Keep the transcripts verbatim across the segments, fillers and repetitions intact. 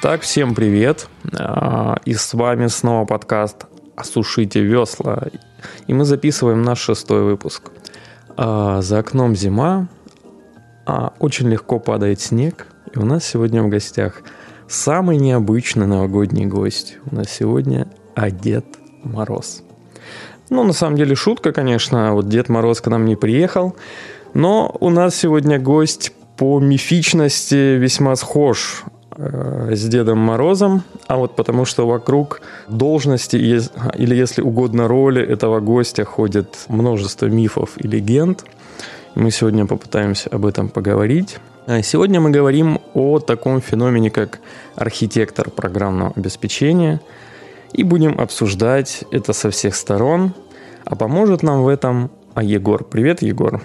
Итак, всем привет, и с вами снова подкаст «Осушите весла», и мы записываем наш шестой выпуск. За окном зима, очень легко падает снег, и у нас сегодня в гостях самый необычный новогодний гость. У нас сегодня а Дед Мороз. Ну, на самом деле, шутка, конечно, вот Дед Мороз к нам не приехал, но у нас сегодня гость по мифичности весьма схож с Дедом Морозом, а вот потому что вокруг должности или, если угодно, роли этого гостя ходит множество мифов и легенд. Мы сегодня попытаемся об этом поговорить. Сегодня мы говорим о таком феномене, как архитектор программного обеспечения, и будем обсуждать это со всех сторон. А поможет нам в этом Егор. Привет, Егор.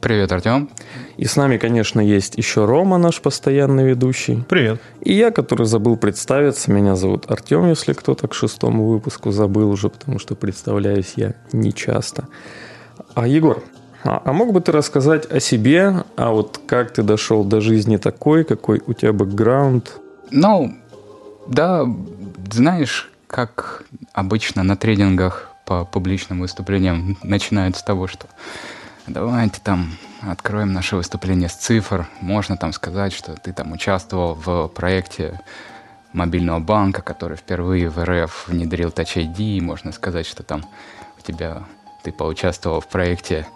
Привет, Артем. И с нами, конечно, есть еще Рома, наш постоянный ведущий. Привет. И я, который забыл представиться. Меня зовут Артем, если кто-то к шестому выпуску забыл уже, потому что представляюсь я нечасто. А, Егор, а, а мог бы ты рассказать о себе? А вот как ты дошел до жизни такой? Какой у тебя бэкграунд? Ну, да, знаешь, как обычно на тренингах по публичным выступлениям начинают с того, что... Давайте там откроем наше выступление с цифр. Можно там сказать, что ты там участвовал в проекте мобильного банка, который впервые в эр эф внедрил Touch ай ди. Можно сказать, что там у тебя ты поучаствовал в проекте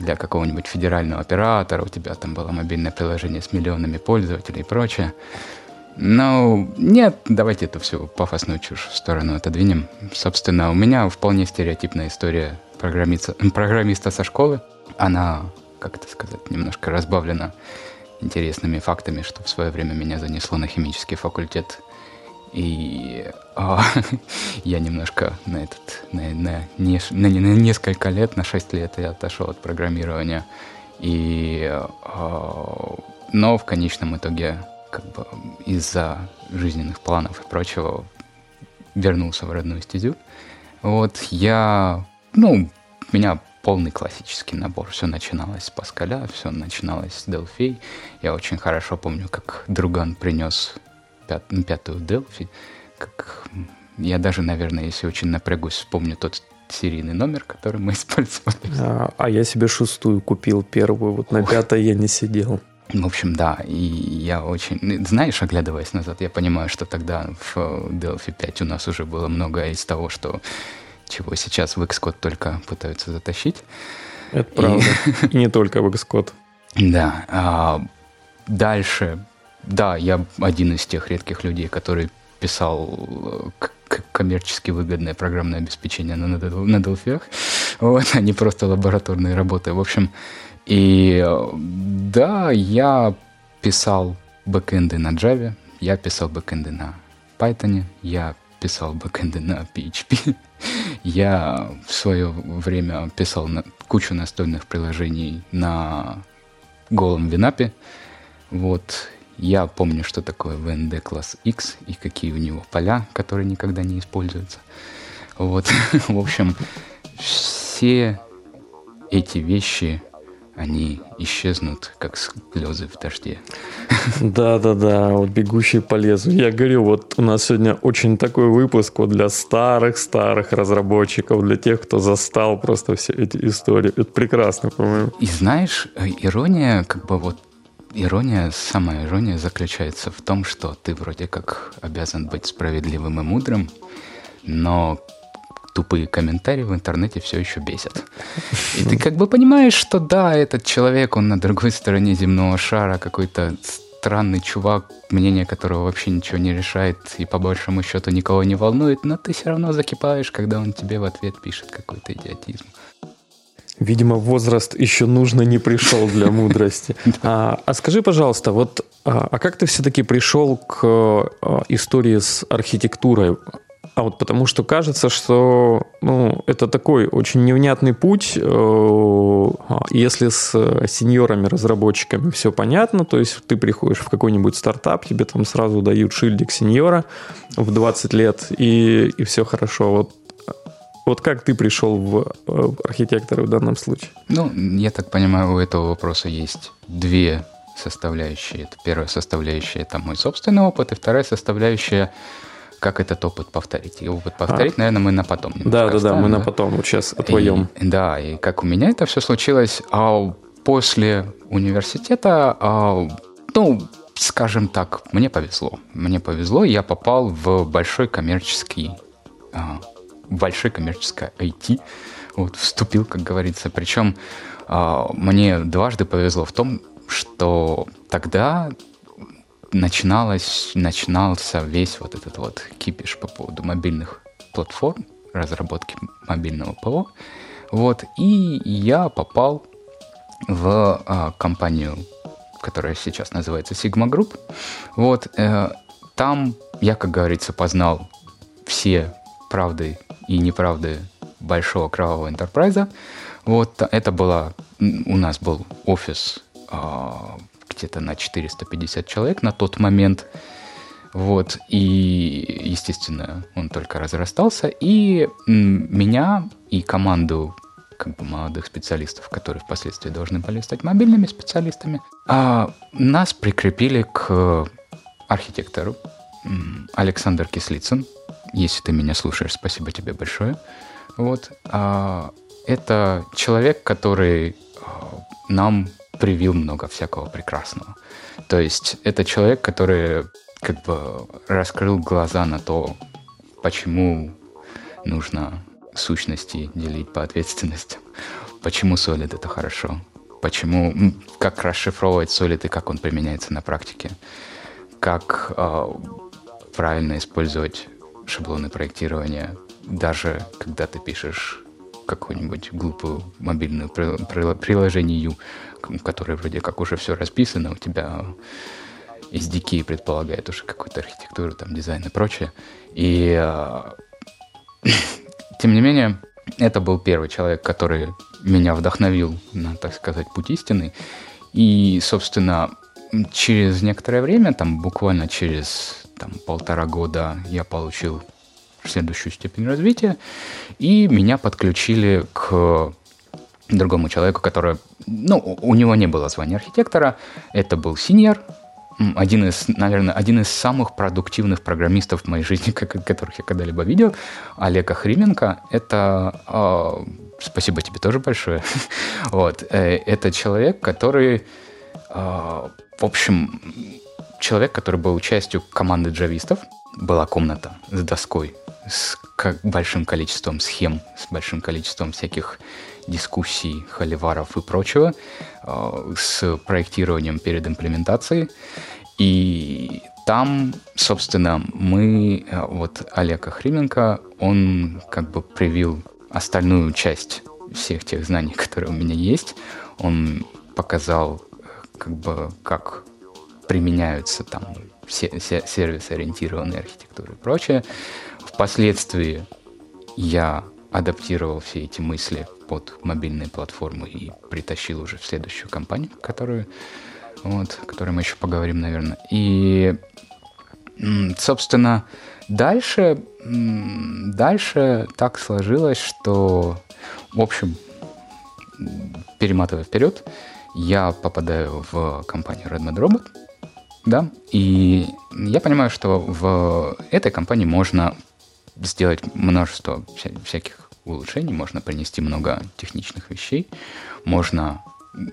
для какого-нибудь федерального оператора, у тебя там было мобильное приложение с миллионами пользователей и прочее. Но нет, давайте эту всю пафосную чушь в сторону отодвинем. Собственно, у меня вполне стереотипная история программиста, программиста со школы. Она, как это сказать, немножко разбавлена интересными фактами, что в свое время меня занесло на химический факультет, и о, я немножко на этот, на, на, не, на, на несколько лет, на шесть лет я отошел от программирования, и, о, но в конечном итоге как бы из-за жизненных планов и прочего вернулся в родную стезю. Вот я, ну, меня... полный классический набор. Все начиналось с Паскаля, все начиналось с Delphi. Я очень хорошо помню, как друган принес пят, ну, пятую Delphi. Как... Я даже, наверное, если очень напрягусь, вспомню тот серийный номер, который мы использовали. А, а я себе шестую купил, первую. Вот на Ой. пятой я не сидел. В общем, да. И я очень... Знаешь, оглядываясь назад, я понимаю, что тогда в Delphi пять у нас уже было много из того, что... чего сейчас в Xcode только пытаются затащить. Это правда. И не только в Xcode. Да. А дальше. Да, я один из тех редких людей, который писал к- коммерчески выгодное программное обеспечение на, на, на Delphi. Вот, а не просто лабораторные работы. В общем, и да, я писал бэкэнды на Java, я писал бэкэнды на Python, я писал бэкэнды на пи эйч пи. Я в свое время писал на кучу настольных приложений на голом WinAPI. Вот. Я помню, что такое ви эн ди Class X и какие у него поля, которые никогда не используются. Вот. В общем, все эти вещи, они исчезнут, как слезы в дожде. Да-да-да, вот бегущие по лесу. Я говорю, вот у нас сегодня очень такой выпуск вот для старых-старых разработчиков, для тех, кто застал просто все эти истории. Это прекрасно, по-моему. И знаешь, ирония, как бы вот, ирония, самая ирония заключается в том, что ты вроде как обязан быть справедливым и мудрым, но... тупые комментарии в интернете все еще бесят. И ты как бы понимаешь, что да, этот человек, он на другой стороне земного шара, какой-то странный чувак, мнение которого вообще ничего не решает и по большому счету никого не волнует, но ты все равно закипаешь, когда он тебе в ответ пишет какой-то идиотизм. Видимо, возраст еще нужно не пришел для мудрости. А, а скажи, пожалуйста, вот, а как ты все-таки пришел к истории с архитектурой? А вот потому что кажется, что ну, это такой очень невнятный путь. Если с сеньорами-разработчиками все понятно, то есть ты приходишь в какой-нибудь стартап, тебе там сразу дают шильдик сеньора в двадцать лет, и, и все хорошо. Вот, вот как ты пришел в, в архитекторы в данном случае? Ну, я так понимаю, у этого вопроса есть две составляющие. Это первая составляющая — это мой собственный опыт, и вторая составляющая — как этот опыт повторить. И опыт повторить, а, наверное, мы на потом. Да, да, да, мы на потом, вот сейчас о твоем. И, да, и как у меня это все случилось а после университета, а, ну, скажем так, мне повезло. Мне повезло, я попал в большой коммерческий, а, большой коммерческое ай ти, вот, вступил, как говорится. Причем а, мне дважды повезло в том, что тогда... Начиналось, начинался весь вот этот вот кипиш по поводу мобильных платформ, разработки мобильного ПО. Вот, и я попал в а, компанию, которая сейчас называется Sigma Group. Вот, э, там я, как говорится, познал все правды и неправды большого кровавого энтерпрайза. Вот, это была, у нас был офис а, где-то на четыреста пятьдесят человек на тот момент. Вот. И, естественно, он только разрастался. И меня и команду как бы молодых специалистов, которые впоследствии должны были стать мобильными специалистами, а нас прикрепили к архитектору. Александр Кислицын. Если ты меня слушаешь, спасибо тебе большое. Вот. А это человек, который нам привил много всякого прекрасного. То есть это человек, который как бы раскрыл глаза на то, почему нужно сущности делить по ответственности, почему солид это хорошо, почему, как расшифровывать солид и как он применяется на практике, как э, правильно использовать шаблоны проектирования, даже когда ты пишешь какую-нибудь глупую мобильную приложение, которое вроде как уже все расписано, у тебя эс ди кей предполагает уже какую-то архитектуру, там, дизайн и прочее. И тем не менее, это был первый человек, который меня вдохновил на, так сказать, путь истинный. И, собственно, через некоторое время, там, буквально через там, полтора года я получил следующую степень развития, и меня подключили к другому человеку, который, ну, у него не было звания архитектора, это был синьор, один из, наверное, один из самых продуктивных программистов в моей жизни, которых я когда-либо видел, Олег Охрименко. Это, э, спасибо тебе тоже большое, вот, э, это человек, который, э, в общем, человек, который был частью команды джавистов. Была комната с доской, с как большим количеством схем, с большим количеством всяких дискуссий, холиваров и прочего, с проектированием перед имплементацией. И там, собственно, мы, вот Олег Охрименко, он как бы привил остальную часть всех тех знаний, которые у меня есть. Он показал, как бы, как применяются там сервис-ориентированной архитектуры и прочее. Впоследствии я адаптировал все эти мысли под мобильные платформы и притащил уже в следующую компанию, которую, вот, о которой мы еще поговорим, наверное. И, собственно, дальше, дальше так сложилось, что, в общем, перематывая вперед, я попадаю в компанию Redmadrobot. Да, и я понимаю, что в этой компании можно сделать множество всяких улучшений, можно принести много техничных вещей, можно...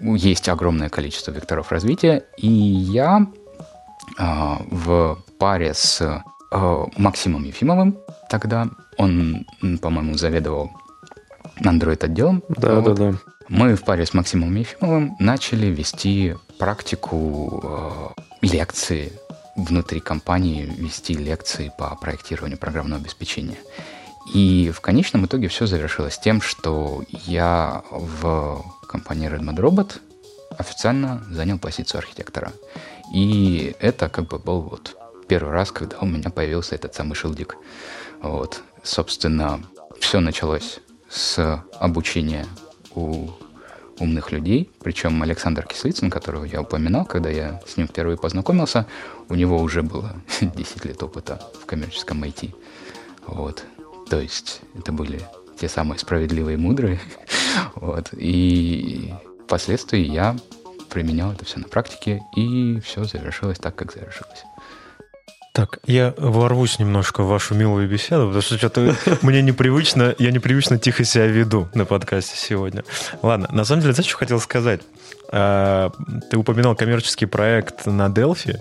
Есть огромное количество векторов развития, и я э, в паре с э, Максимом Ефимовым тогда, он, по-моему, заведовал Android-отделом. Да, вот, да, да. Мы в паре с Максимом Ефимовым начали вести практику... Э, лекции внутри компании, вести лекции по проектированию программного обеспечения. И в конечном итоге все завершилось тем, что я в компании Redmadrobot официально занял позицию архитектора. И это как бы был вот первый раз, когда у меня появился этот самый шилдик. Вот. Собственно, все началось с обучения у умных людей, причем Александр Кислицын, которого я упоминал, когда я с ним впервые познакомился, у него уже было десять лет опыта в коммерческом ай ти. Вот. То есть это были те самые справедливые и мудрые. Вот. И впоследствии я применял это все на практике, и все завершилось так, как завершилось. Так, я ворвусь немножко в вашу милую беседу, потому что что-то мне непривычно, я непривычно тихо себя веду на подкасте сегодня. Ладно, на самом деле, знаешь, что хотел сказать? Ты упоминал коммерческий проект на Delphi.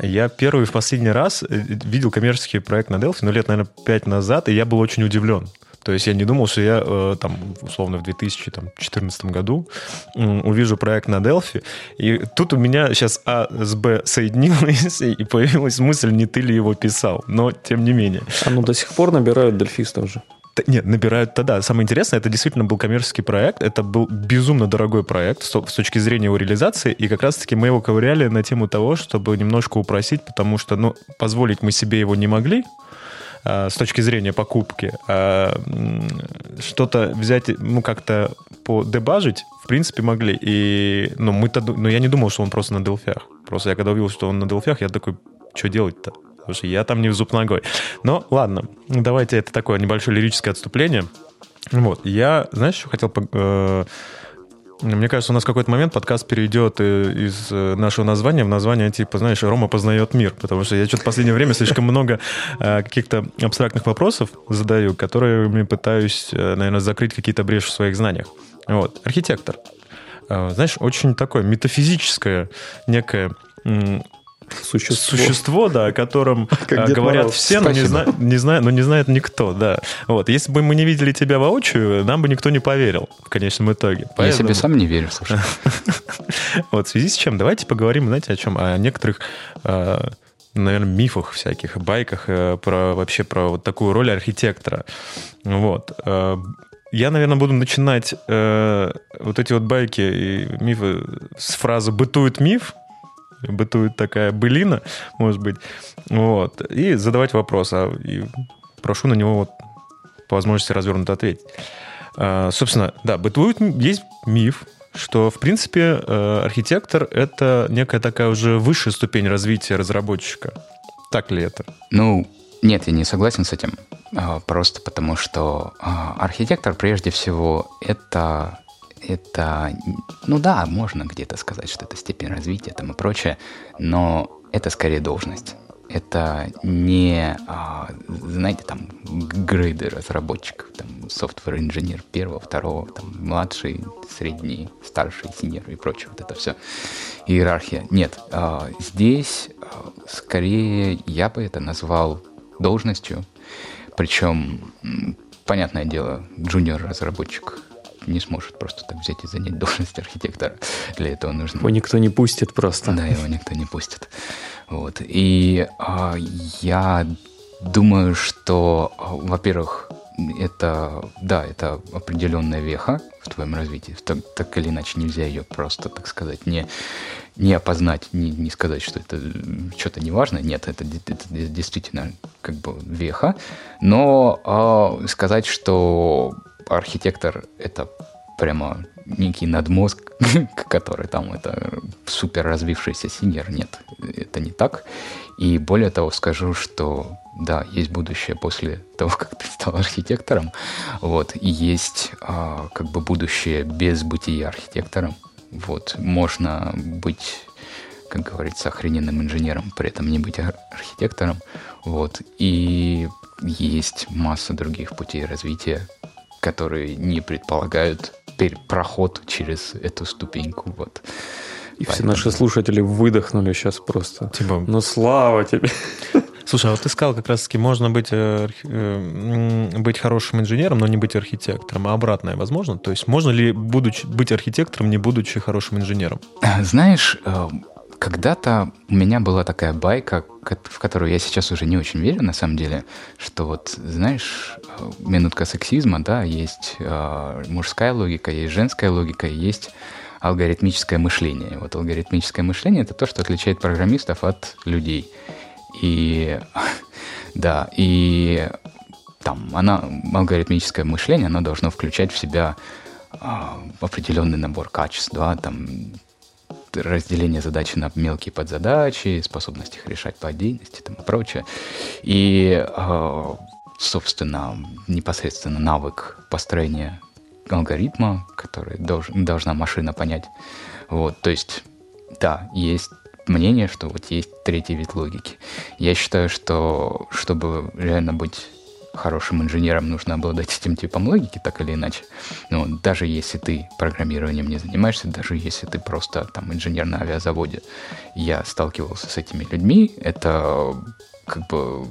Я первый и в последний раз видел коммерческий проект на Delphi, ну, лет, наверное, пять назад, и я был очень удивлен. То есть я не думал, что я, там, условно, в две тысячи четырнадцатом году увижу проект на Delphi. И тут у меня сейчас А с Б соединилось, и появилась мысль, не ты ли его писал. Но, тем не менее. А ну, до сих пор набирают дельфистов же. Нет, набирают-то да. Самое интересное, это действительно был коммерческий проект. Это был безумно дорогой проект с точки зрения его реализации. И как раз-таки мы его ковыряли на тему того, чтобы немножко упросить, потому что, ну, позволить мы себе его не могли с точки зрения покупки, что-то взять, ну, как-то подебажить, в принципе, могли. И, ну, мы-то, ну, я не думал, что он просто на Delphi. Просто я когда увидел, что он на Delphi, я такой, что делать-то? Потому что я там не в зуб ногой. Но ладно, давайте это такое небольшое лирическое отступление. Вот, я, знаешь, что хотел... Мне кажется, у нас в какой-то момент подкаст перейдет из нашего названия в название типа, знаешь, «Рома познает мир», потому что я что-то в последнее время слишком много каких-то абстрактных вопросов задаю, которыми пытаюсь, наверное, закрыть какие-то бреши в своих знаниях. Вот. Архитектор. Знаешь, очень такое метафизическое некое... Существо. Существо, да, о котором как говорят все, но не, зна, не зна, но не знает никто, да. Вот. Если бы мы не видели тебя воочию, нам бы никто не поверил в конечном итоге. Поэтому... Я себе сам не верю, слушай. Вот, в связи с чем, давайте поговорим, знаете, о чем? О некоторых, наверное, мифах всяких, байках, про, вообще про вот такую роль архитектора. Вот. Я, наверное, буду начинать вот эти вот байки и мифы с фразы «бытует миф», бытует такая былина, может быть, вот, и задавать вопрос, а и прошу на него вот по возможности развернуто ответить. А, собственно, да, бытует, есть миф, что, в принципе, архитектор — это некая такая уже высшая ступень развития разработчика. Так ли это? Ну, нет, я не согласен с этим, просто потому что архитектор, прежде всего, это... Это, ну да, можно где-то сказать, что это степень развития там и прочее, но это скорее должность. Это не, а, знаете, там, грейды разработчиков, там, софтвер-инженер первого, второго, там, младший, средний, старший, синьор и прочее, вот это все, иерархия. Нет, а, здесь а, скорее я бы это назвал должностью, причем, понятное дело, джуниор-разработчик не сможет просто так взять и занять должность архитектора. Для этого нужно... Его никто не пустит просто. Да, его никто не пустит. Вот. И э, я думаю, что, во-первых, это, да, это определенная веха в твоем развитии. Так, так или иначе, нельзя ее просто, так сказать, не, не опознать, не, не сказать, что это что-то неважно. Нет, это, это действительно как бы веха. Но э, сказать, что... Архитектор — это прямо некий надмозг, который там это супер развившийся синьор. Нет, это не так. И более того, скажу, что да, есть будущее после того, как ты стал архитектором. Вот. И есть а, как бы будущее без бытия архитектором. Вот. Можно быть, как говорится, охрененным инженером, при этом не быть архитектором. Вот. И есть масса других путей развития, которые не предполагают проход через эту ступеньку. Вот. И поэтому... все наши слушатели выдохнули сейчас просто. Типа... Ну, слава тебе! Слушай, а вот ты сказал, как раз-таки, можно быть, э, быть хорошим инженером, но не быть архитектором, а обратное возможно? То есть можно ли будучи, быть архитектором, не будучи хорошим инженером? Знаешь, когда-то у меня была такая байка, в которую я сейчас уже не очень верю, на самом деле, что вот, знаешь, минутка сексизма, да, есть э, мужская логика, есть женская логика, есть алгоритмическое мышление. Вот алгоритмическое мышление — это то, что отличает программистов от людей. И, да, и там, она, алгоритмическое мышление, оно должно включать в себя э, определенный набор качеств, да, там, разделение задачи на мелкие подзадачи, способность их решать по отдельности там, и прочее. И, собственно, непосредственно навык построения алгоритма, который долж, должна машина понять. Вот, то есть, да, есть мнение, что вот есть третий вид логики. Я считаю, что чтобы реально быть хорошим инженером, нужно обладать этим типом логики, так или иначе. Но даже если ты программированием не занимаешься, даже если ты просто там инженер на авиазаводе, я сталкивался с этими людьми, это как бы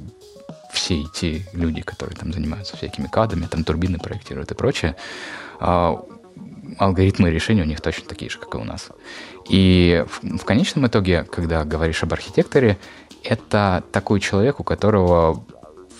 все эти люди, которые там занимаются всякими кадами, там турбины проектируют и прочее, алгоритмы решения у них точно такие же, как и у нас. И в, в конечном итоге, когда говоришь об архитекторе, это такой человек, у которого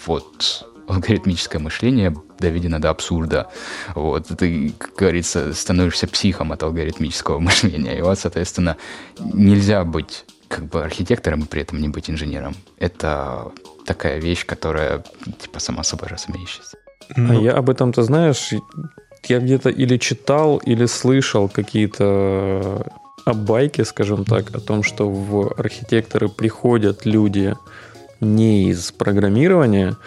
вот алгоритмическое мышление доведено до абсурда. Вот. Ты, как говорится, становишься психом от алгоритмического мышления. И вот, соответственно, нельзя быть как бы архитектором и при этом не быть инженером. Это такая вещь, которая типа сама собой разумеющаяся. Ну, а я об этом-то, знаешь, я где-то или читал, или слышал какие-то обайки, скажем так, о том, что в архитекторы приходят люди не из программирования.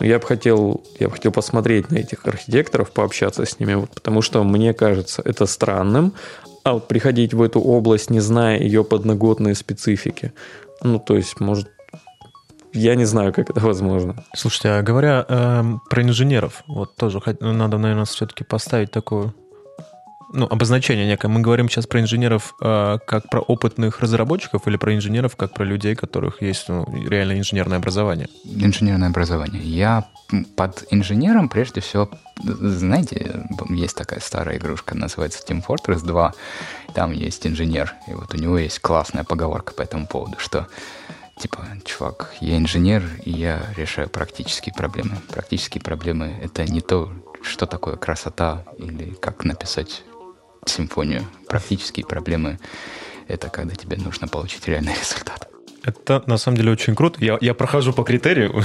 Но я бы хотел, я бы хотел посмотреть на этих архитекторов, пообщаться с ними, потому что мне кажется это странным, а приходить в эту область, не зная ее подноготной специфики. Ну, то есть, может, я не знаю, как это возможно. Слушайте, а говоря э, про инженеров, вот тоже надо, наверное, все-таки поставить такую... Ну, обозначение некое. Мы говорим сейчас про инженеров э, как про опытных разработчиков или про инженеров как про людей, у которых есть ну, реально инженерное образование? Инженерное образование. Я под инженером, прежде всего, знаете, есть такая старая игрушка, называется Team Fortress два. Там есть инженер, и вот у него есть классная поговорка по этому поводу, что типа, чувак, я инженер, и я решаю практические проблемы. Практические проблемы — это не то, что такое красота или как написать симфонию. Практические проблемы — это когда тебе нужно получить реальный результат. Это, на самом деле, очень круто. Я, я прохожу по критерию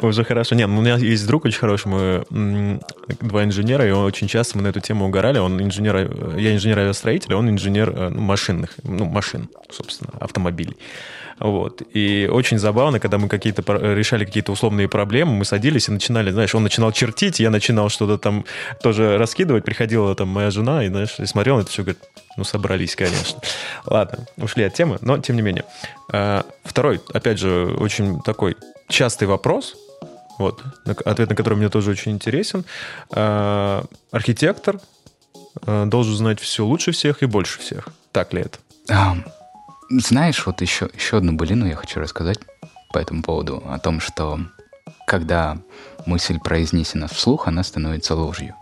уже хорошо. Нет, у меня есть друг очень хороший, мы м- два инженера, и очень часто мы на эту тему угорали. Он инженер, я инженер авиастроителя, он инженер ну, машинных, ну, машин, собственно, автомобилей. Вот. И очень забавно, когда мы какие-то решали какие-то условные проблемы, мы садились и начинали, знаешь, он начинал чертить, я начинал что-то там тоже раскидывать, приходила там моя жена, и, знаешь, и смотрел на это все, говорит, ну, собрались, конечно. Ладно, ушли от темы, но тем не менее. Второй, опять же, очень такой частый вопрос, вот, ответ на который мне тоже очень интересен. Архитектор должен знать все лучше всех и больше всех. Так ли это? Знаешь, вот еще, еще одну былину я хочу рассказать по этому поводу, о том, что когда мысль произнесена вслух, она становится ложью.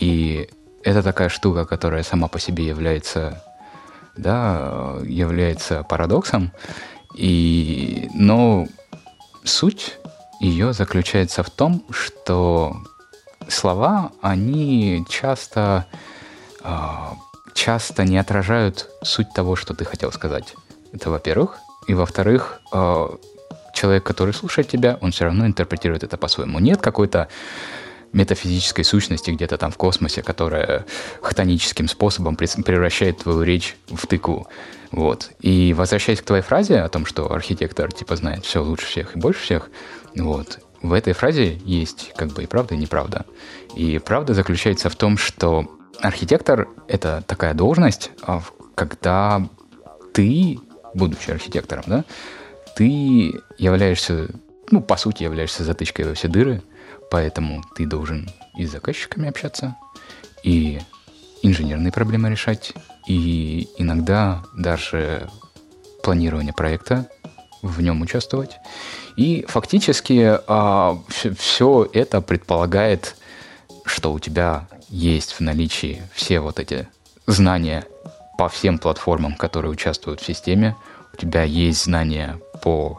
И это такая штука, которая сама по себе является, да, является парадоксом, и, но суть ее заключается в том, что слова, они часто... часто не отражают суть того, что ты хотел сказать. Это во-первых. И во-вторых, человек, который слушает тебя, он все равно интерпретирует это по-своему. Нет какой-то метафизической сущности где-то там в космосе, которая хтоническим способом превращает твою речь в тыкву. Вот. И возвращаясь к твоей фразе о том, что архитектор типа знает все лучше всех и больше всех, вот, в этой фразе есть как бы и правда, и неправда. И правда заключается в том, что архитектор — это такая должность, когда ты, будучи архитектором, да, ты являешься, ну, по сути, являешься затычкой во все дыры, поэтому ты должен и с заказчиками общаться, и инженерные проблемы решать, и иногда даже планирование проекта, в нем участвовать. И фактически все это предполагает, что у тебя... есть в наличии все вот эти знания по всем платформам, которые участвуют в системе. У тебя есть знания по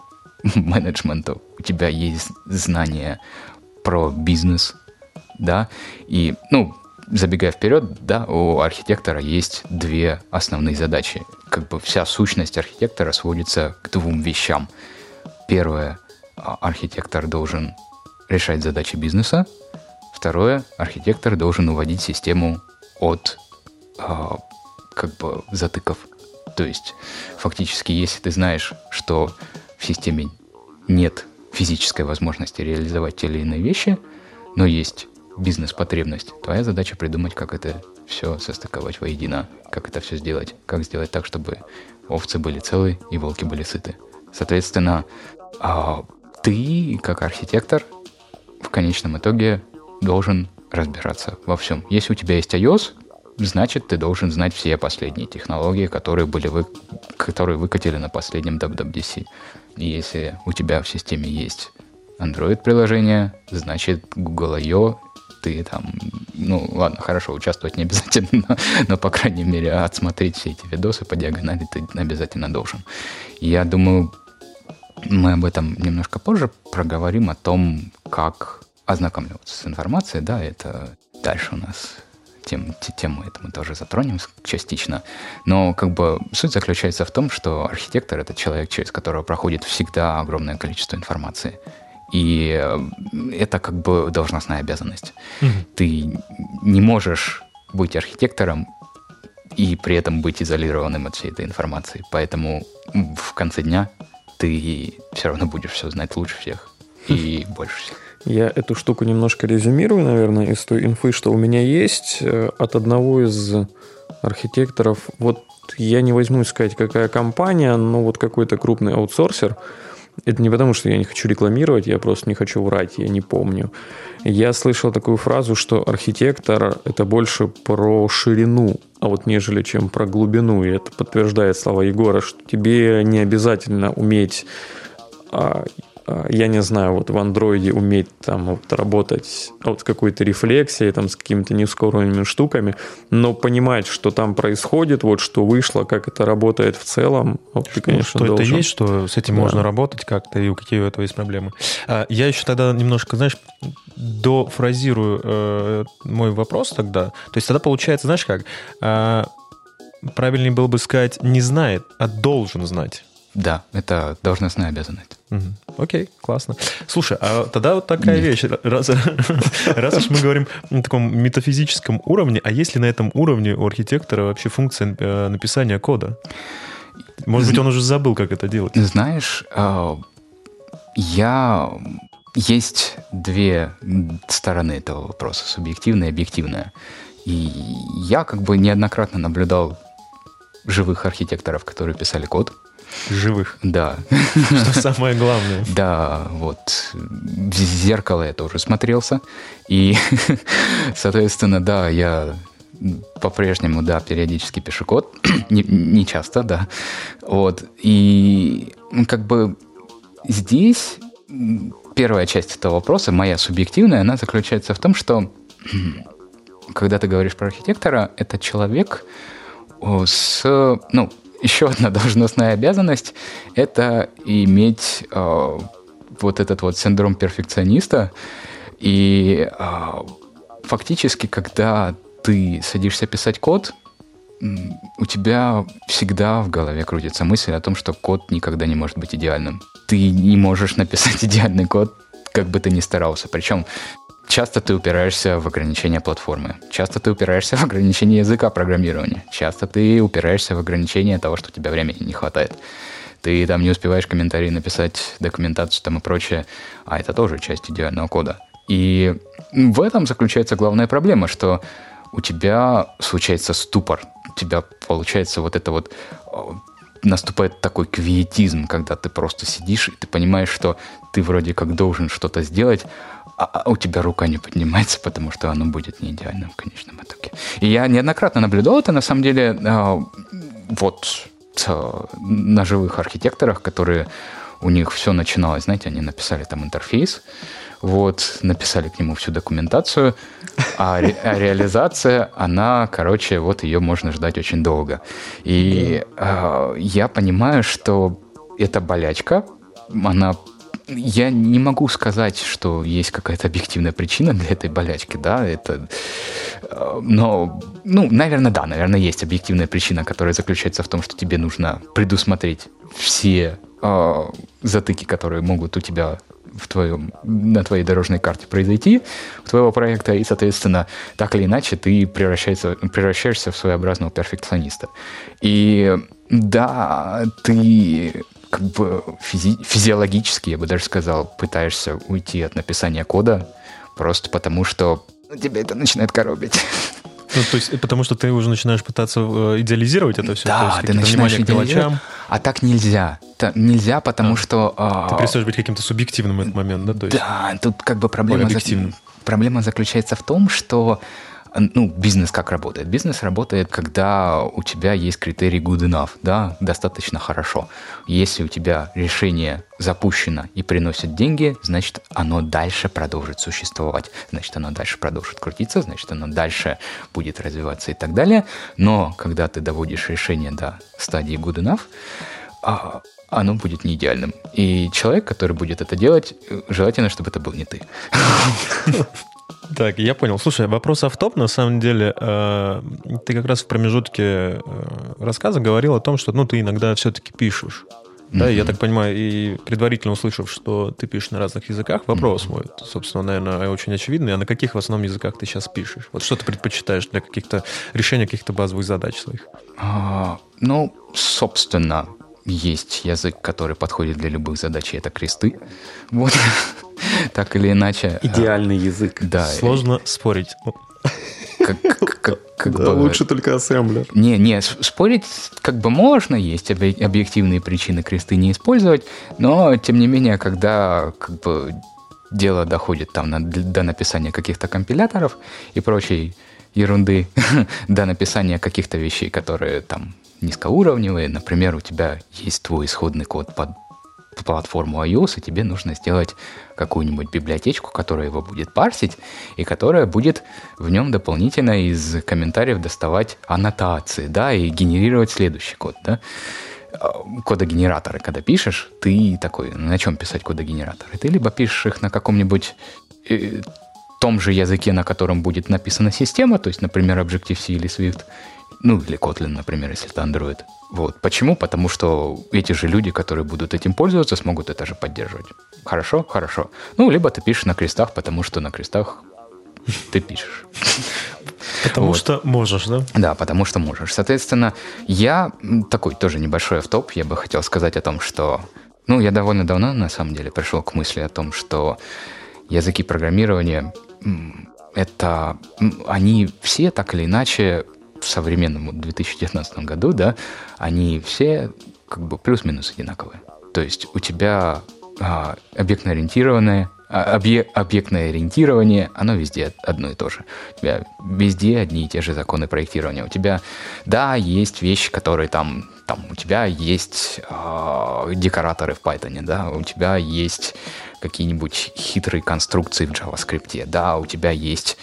менеджменту, у тебя есть знания про бизнес, да, и, ну, забегая вперед, да, у архитектора есть две основные задачи. Как бы вся сущность архитектора сводится к двум вещам. Первое, архитектор должен решать задачи бизнеса. Второе, архитектор должен уводить систему от э, как бы затыков. То есть, фактически, если ты знаешь, что в системе нет физической возможности реализовать те или иные вещи, но есть бизнес-потребность. Твоя задача придумать, как это все состыковать воедино, как это все сделать, как сделать так, чтобы овцы были целы и волки были сыты. Соответственно, ты, как архитектор, в конечном итоге должен разбираться во всем. Если у тебя есть iOS, значит, ты должен знать все последние технологии, которые были вы... которые выкатили на последнем дабл ю дабл ю ди си. И если у тебя в системе есть Android-приложение, значит, Google ай о, ты там, ну, ладно, хорошо, участвовать не обязательно, но, но, по крайней мере, отсмотреть все эти видосы по диагонали ты обязательно должен. Я думаю, мы об этом немножко позже проговорим, о том, как ознакомливаться с информацией, да, это дальше у нас... Тем, тему эту мы тоже затронем частично. Но как бы суть заключается в том, что архитектор — это человек, через которого проходит всегда огромное количество информации. И это как бы должностная обязанность. Mm-hmm. Ты не можешь быть архитектором и при этом быть изолированным от всей этой информации. Поэтому в конце дня ты все равно будешь все знать лучше всех и mm-hmm. больше всех. Я эту штуку немножко резюмирую, наверное, из той инфы, что у меня есть от одного из архитекторов. Вот я не возьму сказать, какая компания, но вот какой-то крупный аутсорсер. Это не потому, что я не хочу рекламировать, я просто не хочу врать, я не помню. Я слышал такую фразу, что архитектор – это больше про ширину, а вот нежели чем про глубину. И это подтверждает слова Егора, что тебе не обязательно уметь... Я не знаю, вот в андроиде уметь там вот, работать вот, с какой-то рефлексией, там, с какими-то неускоренными штуками, но понимать, что там происходит, вот что вышло, как это работает в целом, вот, ты, конечно, что должен. Что это есть, что с этим да. можно работать как-то, и какие у этого есть проблемы. Я еще тогда немножко, знаешь, дофразирую мой вопрос тогда. То есть тогда получается, знаешь как, правильнее было бы сказать не знает, а должен знать. Да, это должностная обязанность. Угу. Окей, классно. Слушай, а тогда вот такая Нет. вещь. Раз, раз уж мы говорим на таком метафизическом уровне, а есть ли на этом уровне у архитектора вообще функция э, написания кода? Может быть, он уже забыл, как это делать? Знаешь, э, я... есть две стороны этого вопроса, субъективная и объективная. И я как бы неоднократно наблюдал живых архитекторов, которые писали код. Живых. Да. Что самое главное. Да, вот. В зеркало я тоже смотрелся. И, соответственно, да, я по-прежнему, да, периодически пишу код. не, не часто, да. Вот. И как бы здесь первая часть этого вопроса, моя субъективная, она заключается в том, что когда ты говоришь про архитектора, это человек с... ну, еще одна должностная обязанность – это иметь э, вот этот вот синдром перфекциониста. И э, фактически, когда ты садишься писать код, у тебя всегда в голове крутится мысль о том, что код никогда не может быть идеальным. Ты не можешь написать идеальный код, как бы ты ни старался. Причем часто ты упираешься в ограничения платформы. Часто ты упираешься в ограничения языка программирования. Часто ты упираешься в ограничения того, что у тебя времени не хватает. Ты там не успеваешь комментарии написать, документацию там и прочее. А это тоже часть идеального кода. И в этом заключается главная проблема, что у тебя случается ступор. У тебя получается вот это вот... наступает такой квиетизм, когда ты просто сидишь, и ты понимаешь, что ты вроде как должен что-то сделать, а у тебя рука не поднимается, потому что оно будет не идеальным в конечном итоге. И я неоднократно наблюдал это, на самом деле, вот на живых архитекторах, которые у них все начиналось, знаете, они написали там интерфейс, вот, написали к нему всю документацию, а, ре, а реализация, она, короче, вот ее можно ждать очень долго. И э, я понимаю, что эта болячка, она... Я не могу сказать, что есть какая-то объективная причина для этой болячки, да, это... Э, но, ну, наверное, да, наверное, есть объективная причина, которая заключается в том, что тебе нужно предусмотреть все э, затыки, которые могут у тебя... в твоем, на твоей дорожной карте произойти, у твоего проекта, и, соответственно, так или иначе ты превращаешься, превращаешься в своеобразного перфекциониста. И да, ты как бы физи- физиологически, я бы даже сказал, пытаешься уйти от написания кода, просто потому что тебя это начинает коробить. Ну, то есть, потому что ты уже начинаешь пытаться идеализировать это все. Да, ты начинаешь идеализировать. А так нельзя. Та, нельзя, потому а, что... Ты а... перестаешь быть каким-то субъективным в этот момент, да? То есть, да, тут как бы проблема, за... проблема заключается в том, что ну, бизнес как работает? Бизнес работает, когда у тебя есть критерий good enough, да, достаточно хорошо. Если у тебя решение запущено и приносит деньги, значит, оно дальше продолжит существовать, значит, оно дальше продолжит крутиться, значит, оно дальше будет развиваться и так далее. Но когда ты доводишь решение до стадии good enough, оно будет не идеальным. И человек, который будет это делать, желательно, чтобы это был не ты. Так, я понял. Слушай, вопрос офф-топ, на самом деле. Э, ты как раз в промежутке рассказа говорил о том, что ну, ты иногда все-таки пишешь. Mm-hmm. Да, я так понимаю, и предварительно услышав, что ты пишешь на разных языках, вопрос mm-hmm. мой, собственно, наверное, очень очевидный. А на каких в основном языках ты сейчас пишешь? Вот что ты предпочитаешь для каких-то решения каких-то базовых задач своих? А, ну, собственно, есть язык, который подходит для любых задач, и это кресты. Вот. Так или иначе. Идеальный а, язык. Да. Сложно и, спорить. Как, как, как, как да, бы, лучше только ассемблер. Не, не, спорить как бы можно, есть объективные причины кресты не использовать, но тем не менее, когда как бы дело доходит там на, до написания каких-то компиляторов и прочей ерунды, до написания каких-то вещей, которые там низкоуровневые, например, у тебя есть твой исходный код под платформу iOS, и тебе нужно сделать какую-нибудь библиотечку, которая его будет парсить, и которая будет в нем дополнительно из комментариев доставать аннотации, да, и генерировать следующий код, да. Кодогенераторы, когда пишешь, ты такой, на чем писать кодогенераторы? Ты либо пишешь их на каком-нибудь э, том же языке, на котором будет написана система, то есть, например, Objective-C или Swift, ну, или Kotlin, например, если это Android. Вот. Почему? Потому что эти же люди, которые будут этим пользоваться, смогут это же поддерживать. Хорошо? Хорошо. Ну, либо ты пишешь на крестах, потому что на крестах ты пишешь. Потому что можешь, да? Да, потому что можешь. Соответственно, я такой тоже небольшой автоп. Я бы хотел сказать о том, что... Ну, я довольно давно, на самом деле, пришел к мысли о том, что языки программирования, это... Они все так или иначе... в современном две тысячи девятнадцатом году, да, они все как бы плюс-минус одинаковые. То есть у тебя а, объектно-ориентированное, а, объ, объектное ориентирование, оно везде одно и то же. У тебя везде одни и те же законы проектирования. У тебя, да, есть вещи, которые там, там у тебя есть а, декораторы в Python, да, у тебя есть какие-нибудь хитрые конструкции в JavaScript, да, у тебя есть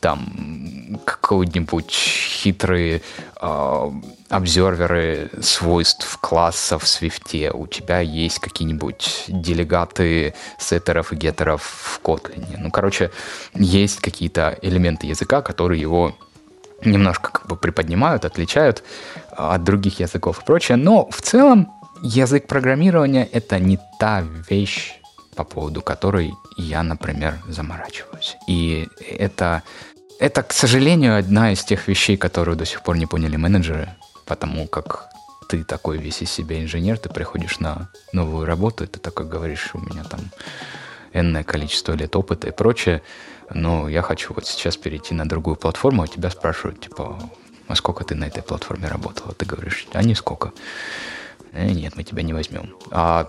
там какой-нибудь хитрые э, обсерверы свойств классов в Swift, у тебя есть какие-нибудь делегаты сеттеров и геттеров в Kotlin. Ну, короче, есть какие-то элементы языка, которые его немножко как бы приподнимают, отличают от других языков и прочее, но в целом язык программирования — это не та вещь, по поводу которой я, например, заморачиваюсь. И это, это, к сожалению, одна из тех вещей, которую до сих пор не поняли менеджеры, потому как ты такой весь из себя инженер, ты приходишь на новую работу, и ты такой говоришь, у меня там энное количество лет опыта и прочее, но я хочу вот сейчас перейти на другую платформу, а тебя спрашивают, типа, а сколько ты на этой платформе работала? Ты говоришь, а нисколько. Э, нет, мы тебя не возьмем. А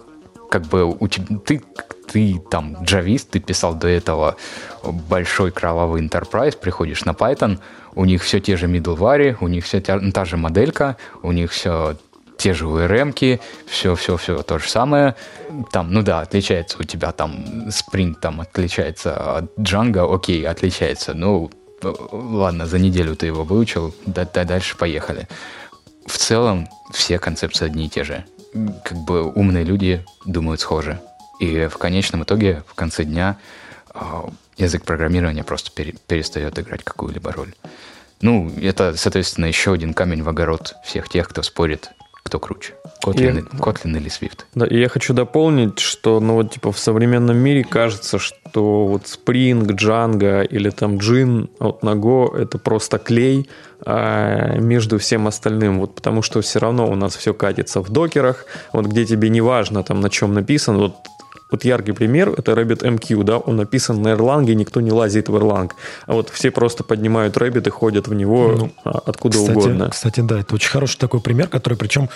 как бы у тебя, ты, ты там джавист, ты писал до этого большой кровавый enterprise, приходишь на Python, у них все те же middleware, у них все та, та же моделька, у них все те же урм-ки, все-все-все то же самое. Там, ну да, отличается у тебя там Spring, там отличается от Django, окей, отличается, ну ладно, за неделю ты его выучил, да, да, дальше поехали. В целом все концепции одни и те же. Как бы умные люди думают схоже. И в конечном итоге, в конце дня, язык программирования просто перестает играть какую-либо роль. Ну, это, соответственно, еще один камень в огород всех тех, кто спорит, кто круче. Kotlin, я... Kotlin или Swift. Да, и я хочу дополнить, что, ну, вот, типа, в современном мире кажется, что вот Spring, Django или там Jin от Nago — это просто клей а, между всем остальным, вот, потому что все равно у нас все катится в докерах, вот, где тебе не важно, там, на чем написано, вот, Вот яркий пример – это RabbitMQ, да, он написан на Erlang, и никто не лазит в Erlang. А вот все просто поднимают Rabbit и ходят в него ну, откуда кстати, угодно. Кстати, да, это очень хороший такой пример, который причем,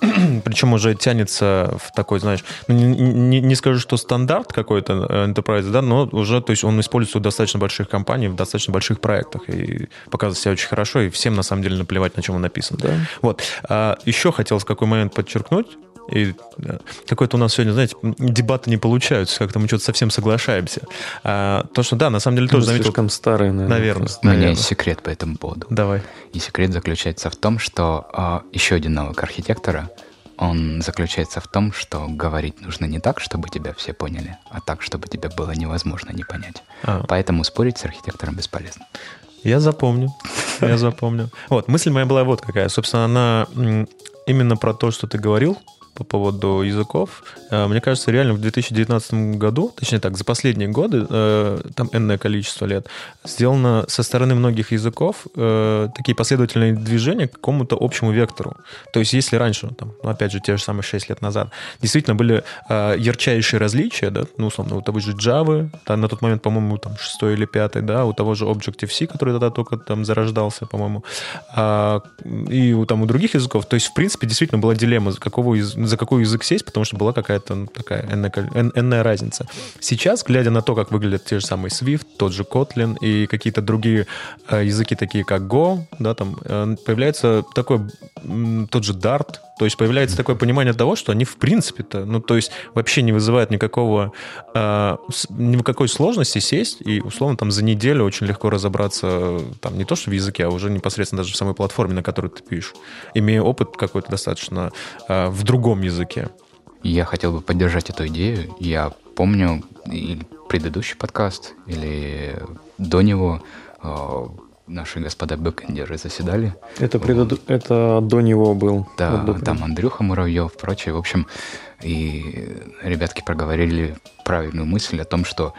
причем уже тянется в такой, знаешь, не, не, не скажу, что стандарт какой-то Enterprise, да, но уже, то есть он используется в достаточно больших компаниях, в достаточно больших проектах, и показывает себя очень хорошо, и всем на самом деле наплевать, на чем он написан. Да. Вот. А еще хотелось в какой момент подчеркнуть, и какой-то у нас сегодня, знаете, дебаты не получаются, как-то мы что-то совсем соглашаемся. А, то, что да, на самом деле тоже заметил... Слишком старые, наверное. Наверное. У меня есть секрет по этому поводу. Давай. И секрет заключается в том, что а, еще один навык архитектора, он заключается в том, что говорить нужно не так, чтобы тебя все поняли, а так, чтобы тебя было невозможно не понять. А. Поэтому спорить с архитектором бесполезно. Я запомню. Я запомню. Вот, мысль моя была вот какая. Собственно, она именно про то, что ты говорил, по поводу языков. Мне кажется, реально в две тысячи девятнадцатом году, точнее так, за последние годы, там энное количество лет, сделано со стороны многих языков такие последовательные движения к какому-то общему вектору. То есть если раньше, там, опять же, те же самые шесть лет назад, действительно были ярчайшие различия, да, ну, условно, у того же Java, там, на тот момент, по-моему, там, шестой или пятый, да, у того же Objective-C, который тогда только там зарождался, по-моему, и у, там, у других языков. То есть, в принципе, действительно была дилемма, какого из за какой язык сесть, потому что была какая-то ну, такая энная разница. Сейчас, глядя на то, как выглядят те же самые Swift, тот же Kotlin и какие-то другие э, языки, такие как Go, да, там, э, появляется такой, э, тот же Dart, то есть появляется такое понимание того, что они в принципе-то, ну, то есть вообще не вызывают никакого, э, никакой сложности сесть и, условно, там за неделю очень легко разобраться, там, не то что в языке, а уже непосредственно даже в самой платформе, на которой ты пишешь, имея опыт какой-то достаточно э, в другом языке. Я хотел бы поддержать эту идею. Я помню предыдущий подкаст, или до него э, наши господа бэкэндеры заседали. Это, предыду... um, это до него был. Да, вот там Андрюха Муравьев, прочее. В общем, и ребятки проговорили правильную мысль о том, что,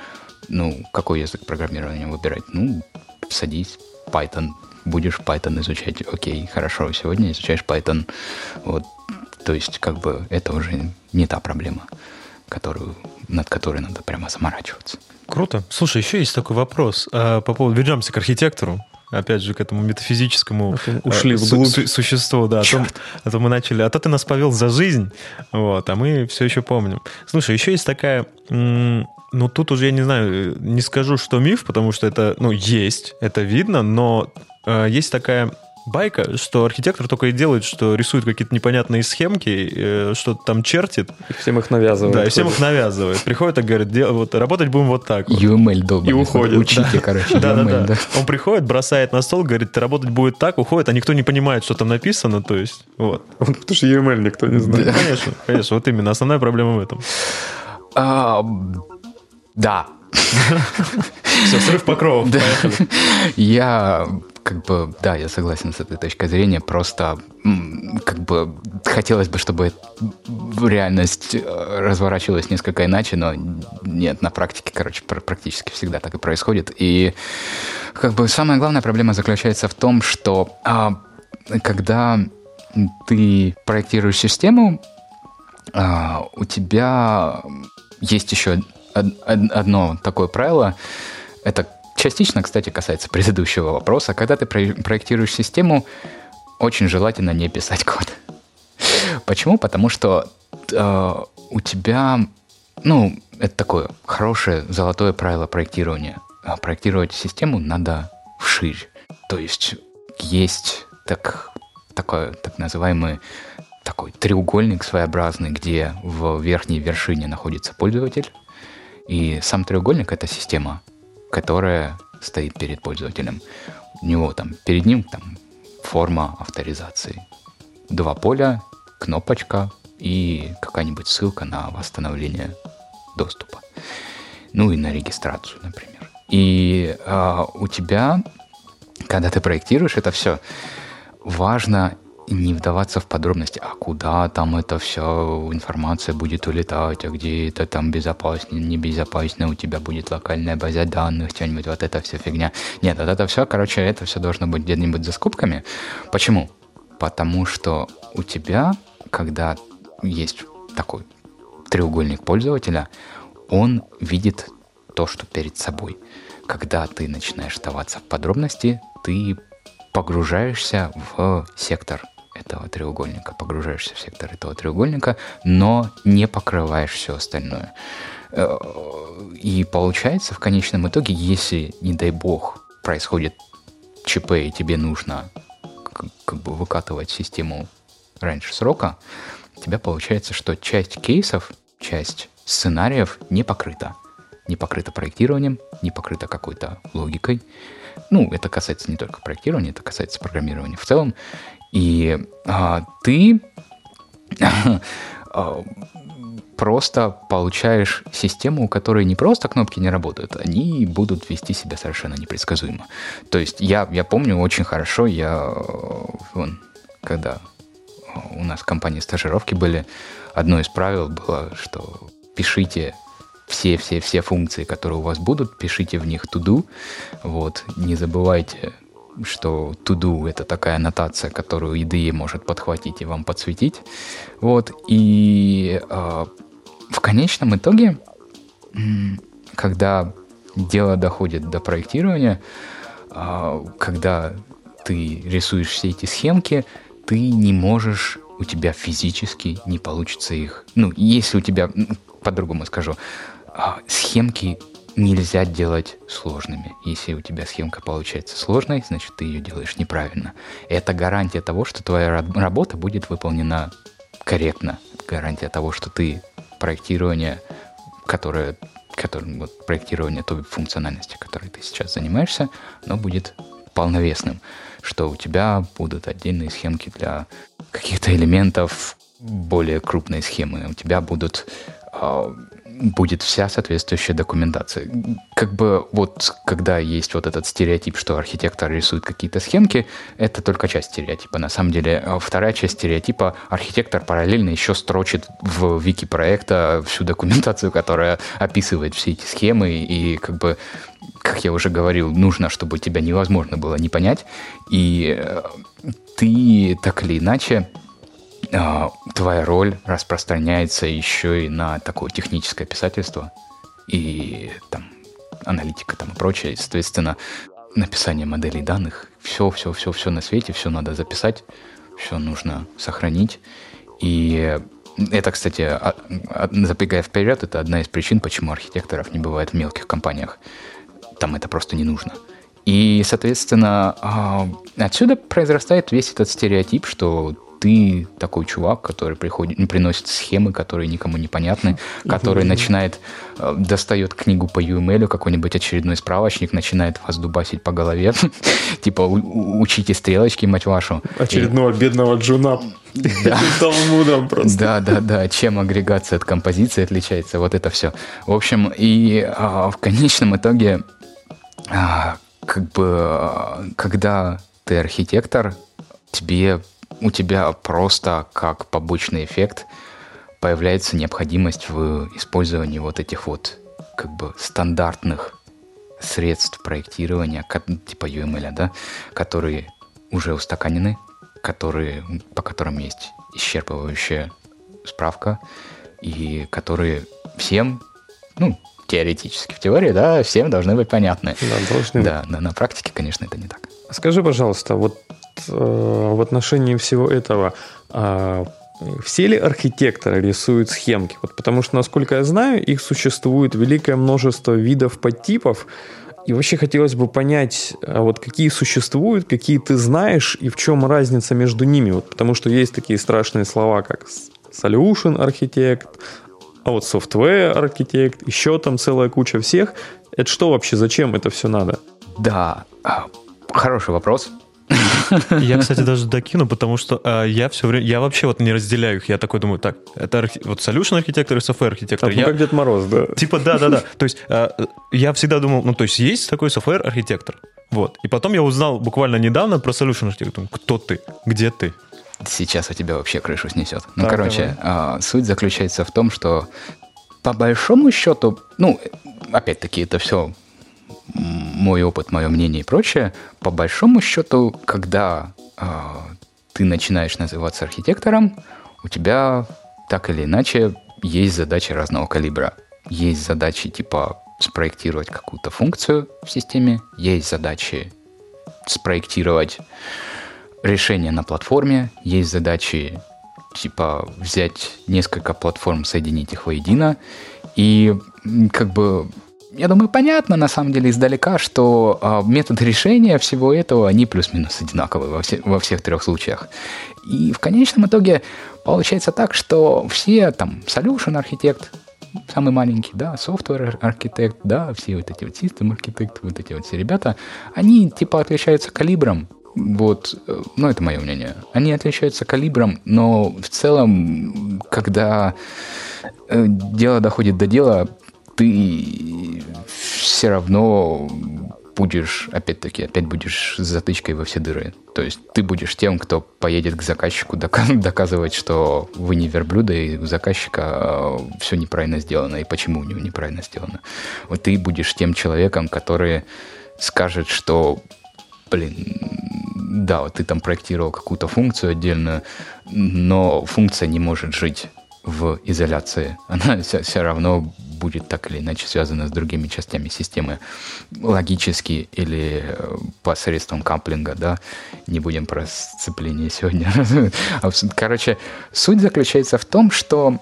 ну, какой язык программирования выбирать? Ну, садись, Python. Будешь Python изучать. Окей, хорошо, сегодня изучаешь Python. Вот. То есть, как бы, это уже не та проблема, которую, над которой надо прямо заморачиваться. Круто. Слушай, еще есть такой вопрос. По поводу... Вернемся к архитектору. Опять же, к этому метафизическому ушли су- су- существу. Да, о том, о том мы начали. А то ты нас повел за жизнь, вот, а мы все еще помним. Слушай, еще есть такая... М- Ну, тут уже, я не знаю, не скажу, что миф, потому что это, ну, есть, это видно, но э, есть такая... байка, что архитектор только и делает, что рисует какие-то непонятные схемки, что-то там чертит. И всем их навязывает. Да, и всем их навязывает. Приходит и говорит, вот, работать будем вот так. Вот. ю эм эл долбанный. И уходит. Учите, да. короче, да, ю эм эл. Да, да. Он приходит, бросает на стол, говорит, работать будет так, уходит, а никто не понимает, что там написано, то есть, вот. Потому что ю эм эл никто не знает. Да. Конечно, конечно, вот именно. Основная проблема в этом. А, да. Все, срыв покровов, да. Поехали. Я... Как бы, да, я согласен с этой точкой зрения, просто как бы хотелось бы, чтобы реальность разворачивалась несколько иначе, но нет, на практике, короче, практически всегда так и происходит. И как бы самая главная проблема заключается в том, что а, когда ты проектируешь систему, а, у тебя есть еще одно такое правило, это частично, кстати, касается предыдущего вопроса. Когда ты проектируешь систему, очень желательно не писать код. Почему? Потому что э, у тебя... Ну, это такое хорошее золотое правило проектирования. Проектировать систему надо вширь. То есть есть так, такое, так называемый такой треугольник своеобразный, где в верхней вершине находится пользователь. И сам треугольник — это система, которая стоит перед пользователем. У него там, перед ним там форма авторизации. Два поля, кнопочка и какая-нибудь ссылка на восстановление доступа. Ну и на регистрацию, например. И э, у тебя, когда ты проектируешь это все, важно не вдаваться в подробности, а куда там это все информация будет улетать, а где это там безопасно, небезопасно, у тебя будет локальная база данных, что-нибудь, вот это все фигня. Нет, вот это все, короче, это все должно быть где-нибудь за скобками. Почему? Потому что у тебя, когда есть такой треугольник пользователя, он видит то, что перед собой. Когда ты начинаешь вдаваться в подробности, ты погружаешься в сектор этого треугольника, погружаешься в сектор этого треугольника, но не покрываешь все остальное. И получается, в конечном итоге, если, не дай бог, происходит ЧП, и тебе нужно как бы выкатывать систему раньше срока, у тебя получается, что часть кейсов, часть сценариев не покрыта. Не покрыта проектированием, не покрыта какой-то логикой. Ну, это касается не только проектирования, это касается программирования в целом. И а, ты просто получаешь систему, у которой не просто кнопки не работают, они будут вести себя совершенно непредсказуемо. То есть я, я помню очень хорошо, я, вон, когда у нас в компании стажировки были, одно из правил было, что пишите все-все-все функции, которые у вас будут, пишите в них to-do. Вот, не забывайте, что to-do — это такая аннотация, которую и ди и может подхватить и вам подсветить. Вот, и э, в конечном итоге, когда дело доходит до проектирования, э, когда ты рисуешь все эти схемки, ты не можешь, у тебя физически не получится их. Ну, если у тебя, по-другому скажу, э, схемки нельзя делать сложными. Если у тебя схемка получается сложной, значит, ты ее делаешь неправильно. Это гарантия того, что твоя работа будет выполнена корректно. Гарантия того, что ты проектирование, которое, которое вот, проектирование той функциональности, которой ты сейчас занимаешься, оно будет полновесным. Что у тебя будут отдельные схемки для каких-то элементов, более крупные схемы. У тебя будут... будет вся соответствующая документация. Как бы вот, когда есть вот этот стереотип, что архитектор рисует какие-то схемки, это только часть стереотипа. На самом деле, вторая часть стереотипа — архитектор параллельно еще строчит в вики проекта всю документацию, которая описывает все эти схемы, и как бы, как я уже говорил, нужно, чтобы тебя невозможно было не понять, и ты так или иначе... твоя роль распространяется еще и на такое техническое писательство и там, аналитика там, и прочее. Соответственно, написание моделей данных, все-все-все-все на свете, все надо записать, все нужно сохранить. И это, кстати, забегая вперед, это одна из причин, почему архитекторов не бывает в мелких компаниях. Там это просто не нужно. И, соответственно, отсюда произрастает весь этот стереотип, что ты такой чувак, который приходит, приносит схемы, которые никому не понятны, который начинает, достает книгу по ю эм эль, какой-нибудь очередной справочник, начинает вас дубасить по голове, типа учите стрелочки, мать вашу. Очередного бедного джуна. Талмудом просто. Да, да, да. Чем агрегация от композиции отличается, вот это все. В общем, и в конечном итоге, как бы, когда ты архитектор, тебе... у тебя просто как побочный эффект появляется необходимость в использовании вот этих вот как бы стандартных средств проектирования, типа ю эм эль, да, которые уже устаканены, которые, по которым есть исчерпывающая справка, и которые всем, ну, теоретически, в теории, да, всем должны быть понятны. Да, должны. Да, но на практике, конечно, это не так. Скажи, пожалуйста, вот в отношении всего этого, все ли архитекторы рисуют схемки? Вот потому что, насколько я знаю, их существует великое множество видов подтипов, и вообще хотелось бы понять, вот какие существуют, какие ты знаешь, и в чем разница между ними. Вот потому что есть такие страшные слова, как solution architect, а вот software architect, еще там целая куча всех. Это что вообще, зачем это все надо? Да, хороший вопрос. Я, кстати, даже докину, потому что э, я все время, я вообще вот не разделяю их. Я такой думаю, так, это архи... вот solution архитектор и software архитектор. Ну, как Дед Мороз, да. Типа, да, да, да. То есть э, я всегда думал, ну, то есть есть такой software архитектор. Вот. И потом я узнал буквально недавно про solution архитектор. Кто ты? Где ты? Сейчас у тебя вообще крышу снесет. Ну, так, короче, э, суть заключается в том, что по большому счету, ну, опять-таки, это все... мой опыт, мое мнение и прочее, по большому счету, когда э, ты начинаешь называться архитектором, у тебя так или иначе есть задачи разного калибра. есть задачи типа спроектировать какую-то функцию в системе, есть задачи спроектировать решение на платформе, есть задачи типа взять несколько платформ, соединить их воедино. И как бы, я думаю, понятно на самом деле издалека, что а, методы решения всего этого, они плюс-минус одинаковые во, все, во всех трех случаях. И в конечном итоге получается так, что все там solution архитект, самый маленький, да, software архитект, да, все вот эти вот system архитект, вот эти вот все ребята, они типа отличаются калибром. Вот, ну, это мое мнение. Они отличаются калибром, но в целом, когда дело доходит до дела, ты все равно будешь, опять-таки, опять будешь с затычкой во все дыры. То есть ты будешь тем, кто поедет к заказчику доказывать, что вы не верблюды, и у заказчика все неправильно сделано, и почему у него неправильно сделано. Вот ты будешь тем человеком, который скажет, что блин, да, вот ты там проектировал какую-то функцию отдельную, но функция не может жить в изоляции. Она все, все равно будет так или иначе связана с другими частями системы. Логически или посредством каплинга, да. Не будем про сцепление сегодня. Короче, суть заключается в том, что...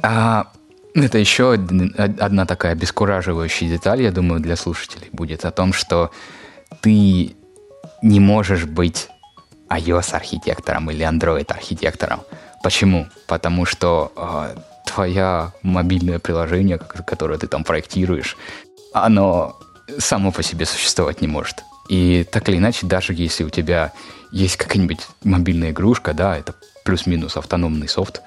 А, это еще одна такая обескураживающая деталь, я думаю, для слушателей будет о том, что ты не можешь быть iOS-архитектором или Android-архитектором. Почему? Потому что э, твое мобильное приложение, которое ты там проектируешь, оно само по себе существовать не может. И так или иначе, даже если у тебя есть какая-нибудь мобильная игрушка, да, это плюс-минус автономный софт,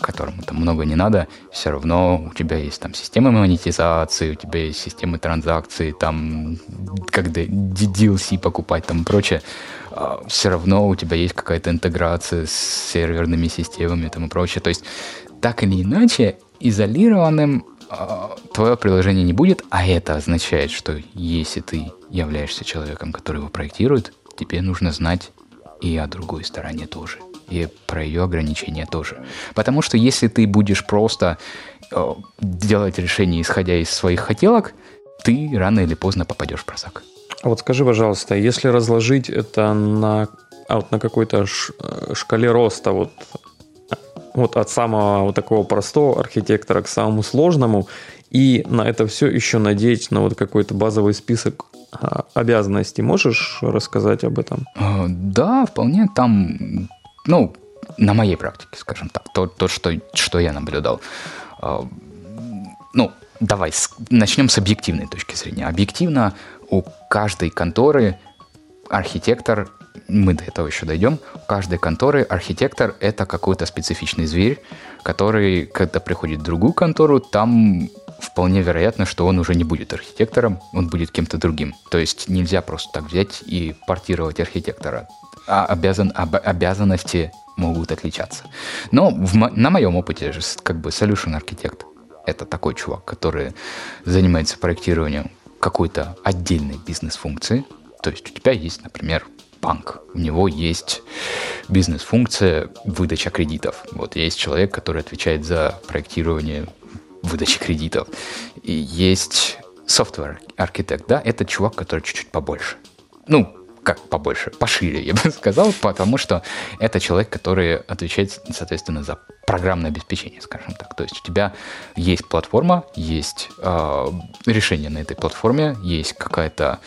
которому там много не надо, все равно у тебя есть там системы монетизации, у тебя есть системы транзакций, там, когда ди эл си покупать, там, прочее, все равно у тебя есть какая-то интеграция с серверными системами, там, и прочее. То есть, так или иначе, изолированным твое приложение не будет, а это означает, что если ты являешься человеком, который его проектирует, тебе нужно знать и о другой стороне тоже, и про ее ограничения тоже. Потому что если ты будешь просто э, делать решения, исходя из своих хотелок, ты рано или поздно попадешь в просак. Вот скажи, пожалуйста, если разложить это на, а вот на какой-то ш, шкале роста, вот, вот от самого вот такого простого архитектора к самому сложному, и на это все еще надеть на вот какой-то базовый список обязанностей, можешь рассказать об этом? Да, вполне там... Ну, на моей практике, скажем так, то, то что, что я наблюдал. Ну, давай с, начнем с объективной точки зрения. Объективно у каждой конторы архитектор, мы до этого еще дойдем, у каждой конторы архитектор – это какой-то специфичный зверь, который, когда приходит в другую контору, там вполне вероятно, что он уже не будет архитектором, он будет кем-то другим. То есть нельзя просто так взять и портировать архитектора. А обязан, об, обязанности могут отличаться. Но в, на моем опыте же как бы solution архитект – это такой чувак, который занимается проектированием какой-то отдельной бизнес-функции. То есть у тебя есть, например, банк. У него есть бизнес-функция выдача кредитов. Вот есть человек, который отвечает за проектирование выдачи кредитов. И есть software архитект, да, это чувак, который чуть-чуть побольше. Ну, как побольше, пошире, я бы сказал, потому что это человек, который отвечает, соответственно, за программное обеспечение, скажем так. То есть у тебя есть платформа, есть э, решение на этой платформе, есть какая-то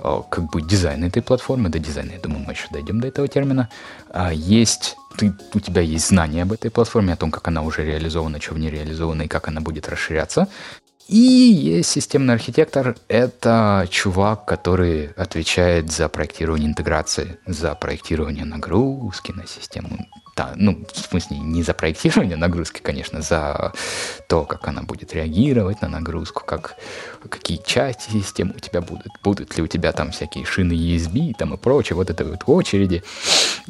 э, как бы дизайн этой платформы, до дизайна, я думаю, мы еще дойдем до этого термина, а есть, ты, у тебя есть знания об этой платформе, о том, как она уже реализована, что в ней реализовано и как она будет расширяться. И есть системный архитектор – это чувак, который отвечает за проектирование интеграции, за проектирование нагрузки на систему. Да, ну, в смысле, не за проектирование нагрузки, конечно, за то, как она будет реагировать на нагрузку, как, какие части системы у тебя будут, будут ли у тебя там всякие шины и эс би там и прочее, вот это вот очереди,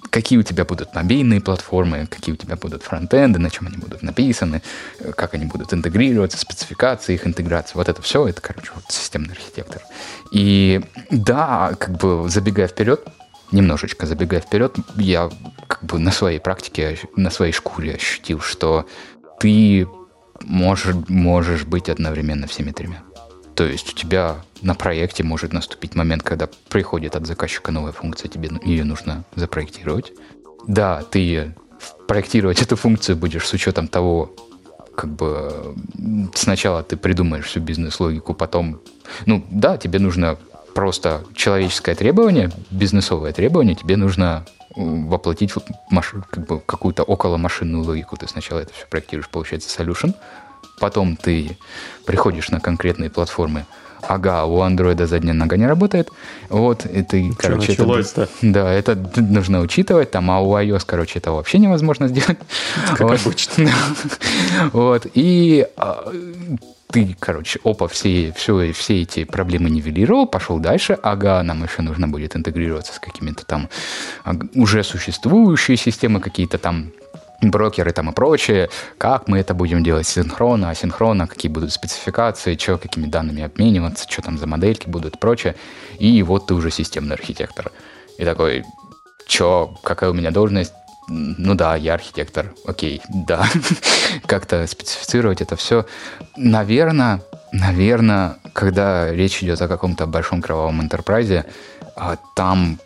какие у тебя будут мобильные платформы, какие у тебя будут фронтенды, на чем они будут написаны, как они будут интегрироваться, спецификации их интеграции, вот это все, это, короче, вот системный архитектор. И да, как бы забегая вперед, Немножечко забегая вперед, я как бы на своей практике, на своей шкуре ощутил, что ты можешь, можешь быть одновременно всеми тремя. То есть у тебя на проекте может наступить момент, когда приходит от заказчика новая функция, тебе ее нужно запроектировать. Да, ты проектировать эту функцию будешь с учетом того, как бы сначала ты придумаешь всю бизнес-логику, потом... Ну да, тебе нужно просто человеческое требование, бизнесовое требование, тебе нужно воплотить маш... как бы какую-то околомашинную логику. Ты сначала это все проектируешь, получается solution, потом ты приходишь на конкретные платформы. Ага, у андроида задняя нога не работает. Вот, и ты, что, короче, это, да, это нужно учитывать. Там, а у iOS, короче, это вообще невозможно сделать. Как вот. Обычно. Вот. И а, ты, короче, опа, все, все, все эти проблемы нивелировал, пошел дальше. Ага, нам еще нужно будет интегрироваться с какими-то там уже существующие системы, какие-то там брокеры там и прочее, как мы это будем делать синхронно, асинхронно, какие будут спецификации, что, какими данными обмениваться, что там за модельки будут и прочее. И вот ты уже системный архитектор. И такой, что, какая у меня должность? Ну да, я архитектор. Окей, да. Как-то специфицировать это все. Наверное, наверное, когда речь идет о каком-то большом кровавом энтерпрайзе, там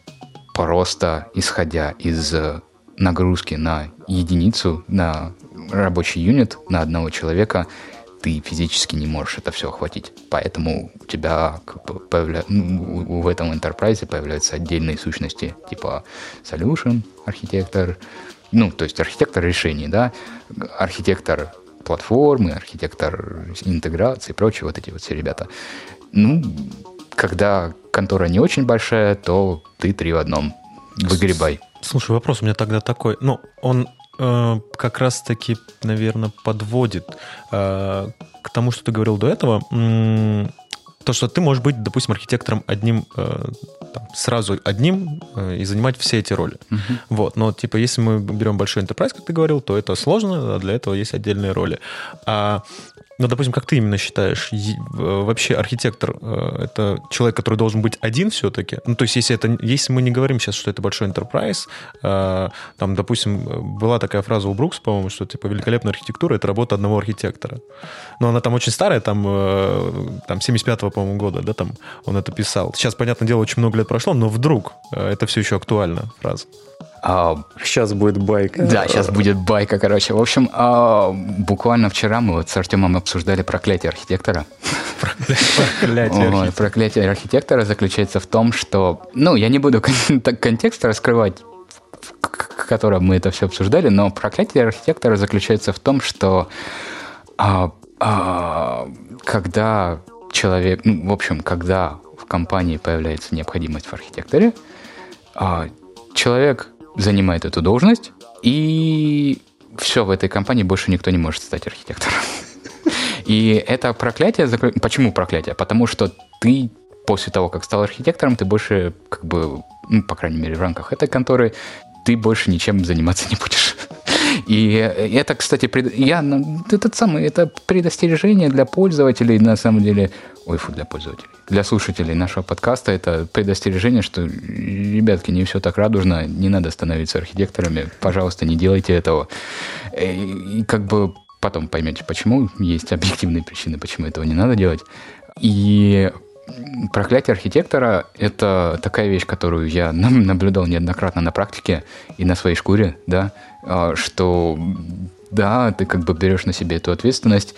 просто, исходя из нагрузки на единицу, на рабочий юнит, на одного человека, ты физически не можешь это все охватить. Поэтому у тебя как бы, появля... ну, в этом enterprise появляются отдельные сущности, типа solution, архитектор, ну, то есть архитектор решений, да, архитектор платформы, архитектор интеграции и прочее, вот эти вот все ребята. Ну, когда контора не очень большая, то ты три в одном. Выгребай. Слушай, вопрос у меня тогда такой. Ну, он э, как раз-таки, наверное, подводит э, к тому, что ты говорил до этого. М- то, что ты можешь быть, допустим, архитектором одним, э, там, сразу одним э, и занимать все эти роли. Uh-huh. Вот. Но, типа, если мы берем большой enterprise, как ты говорил, то это сложно, а для этого есть отдельные роли. А, ну, допустим, как ты именно считаешь, е- вообще архитектор э, – это человек, который должен быть один все-таки? Ну, то есть, если, это, если мы не говорим сейчас, что это большой enterprise, э, там, допустим, была такая фраза у Брукс, по-моему, что, типа, великолепная архитектура – это работа одного архитектора. Но она там очень старая, там, э, там семьдесят пятого, по-моему, года, да, там он это писал. Сейчас, понятное дело, очень много лет прошло, но вдруг э, это все еще актуальна фраза. Uh, сейчас будет байка. Да, сейчас будет байка, короче. В общем, uh, буквально вчера мы вот с Артемом обсуждали проклятие архитектора. Проклятие архитектора заключается в том, что... Ну, я не буду контекст раскрывать, в котором мы это все обсуждали, но проклятие архитектора заключается в том, что когда человек... Ну, в общем, когда в компании появляется необходимость в архитекторе, человек... занимает эту должность, и все, в этой компании больше никто не может стать архитектором. И это проклятие... Почему проклятие? Потому что ты после того, как стал архитектором, ты больше, как бы, ну, по крайней мере, в рамках этой конторы, ты больше ничем заниматься не будешь. И это, кстати, пред... я... этот самый, это предостережение для пользователей, на самом деле... Ой, фу, для пользователей. Для слушателей нашего подкаста это предостережение, что, ребятки, не все так радужно, не надо становиться архитекторами, пожалуйста, не делайте этого. И как бы потом поймете, почему, есть объективные причины, почему этого не надо делать. И проклятие архитектора – это такая вещь, которую я наблюдал неоднократно на практике и на своей шкуре, да, что да, ты как бы берешь на себя эту ответственность,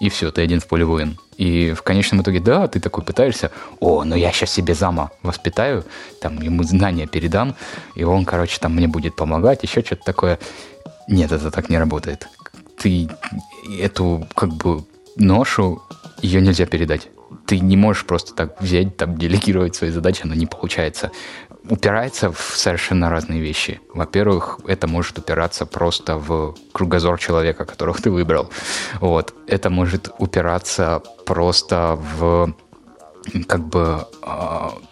и все, ты один в поле воин. И в конечном итоге, да, ты такой пытаешься, о, ну я сейчас себе зама воспитаю, там ему знания передам, и он, короче, там мне будет помогать, еще что-то такое. Нет, это так не работает. Ты эту, как бы, ношу, ее нельзя передать. Ты не можешь просто так взять, там, делегировать свои задачи, оно не получается. Упирается в совершенно разные вещи. Во-первых, это может упираться просто в кругозор человека, которого ты выбрал. Вот. Это может упираться просто в, как бы,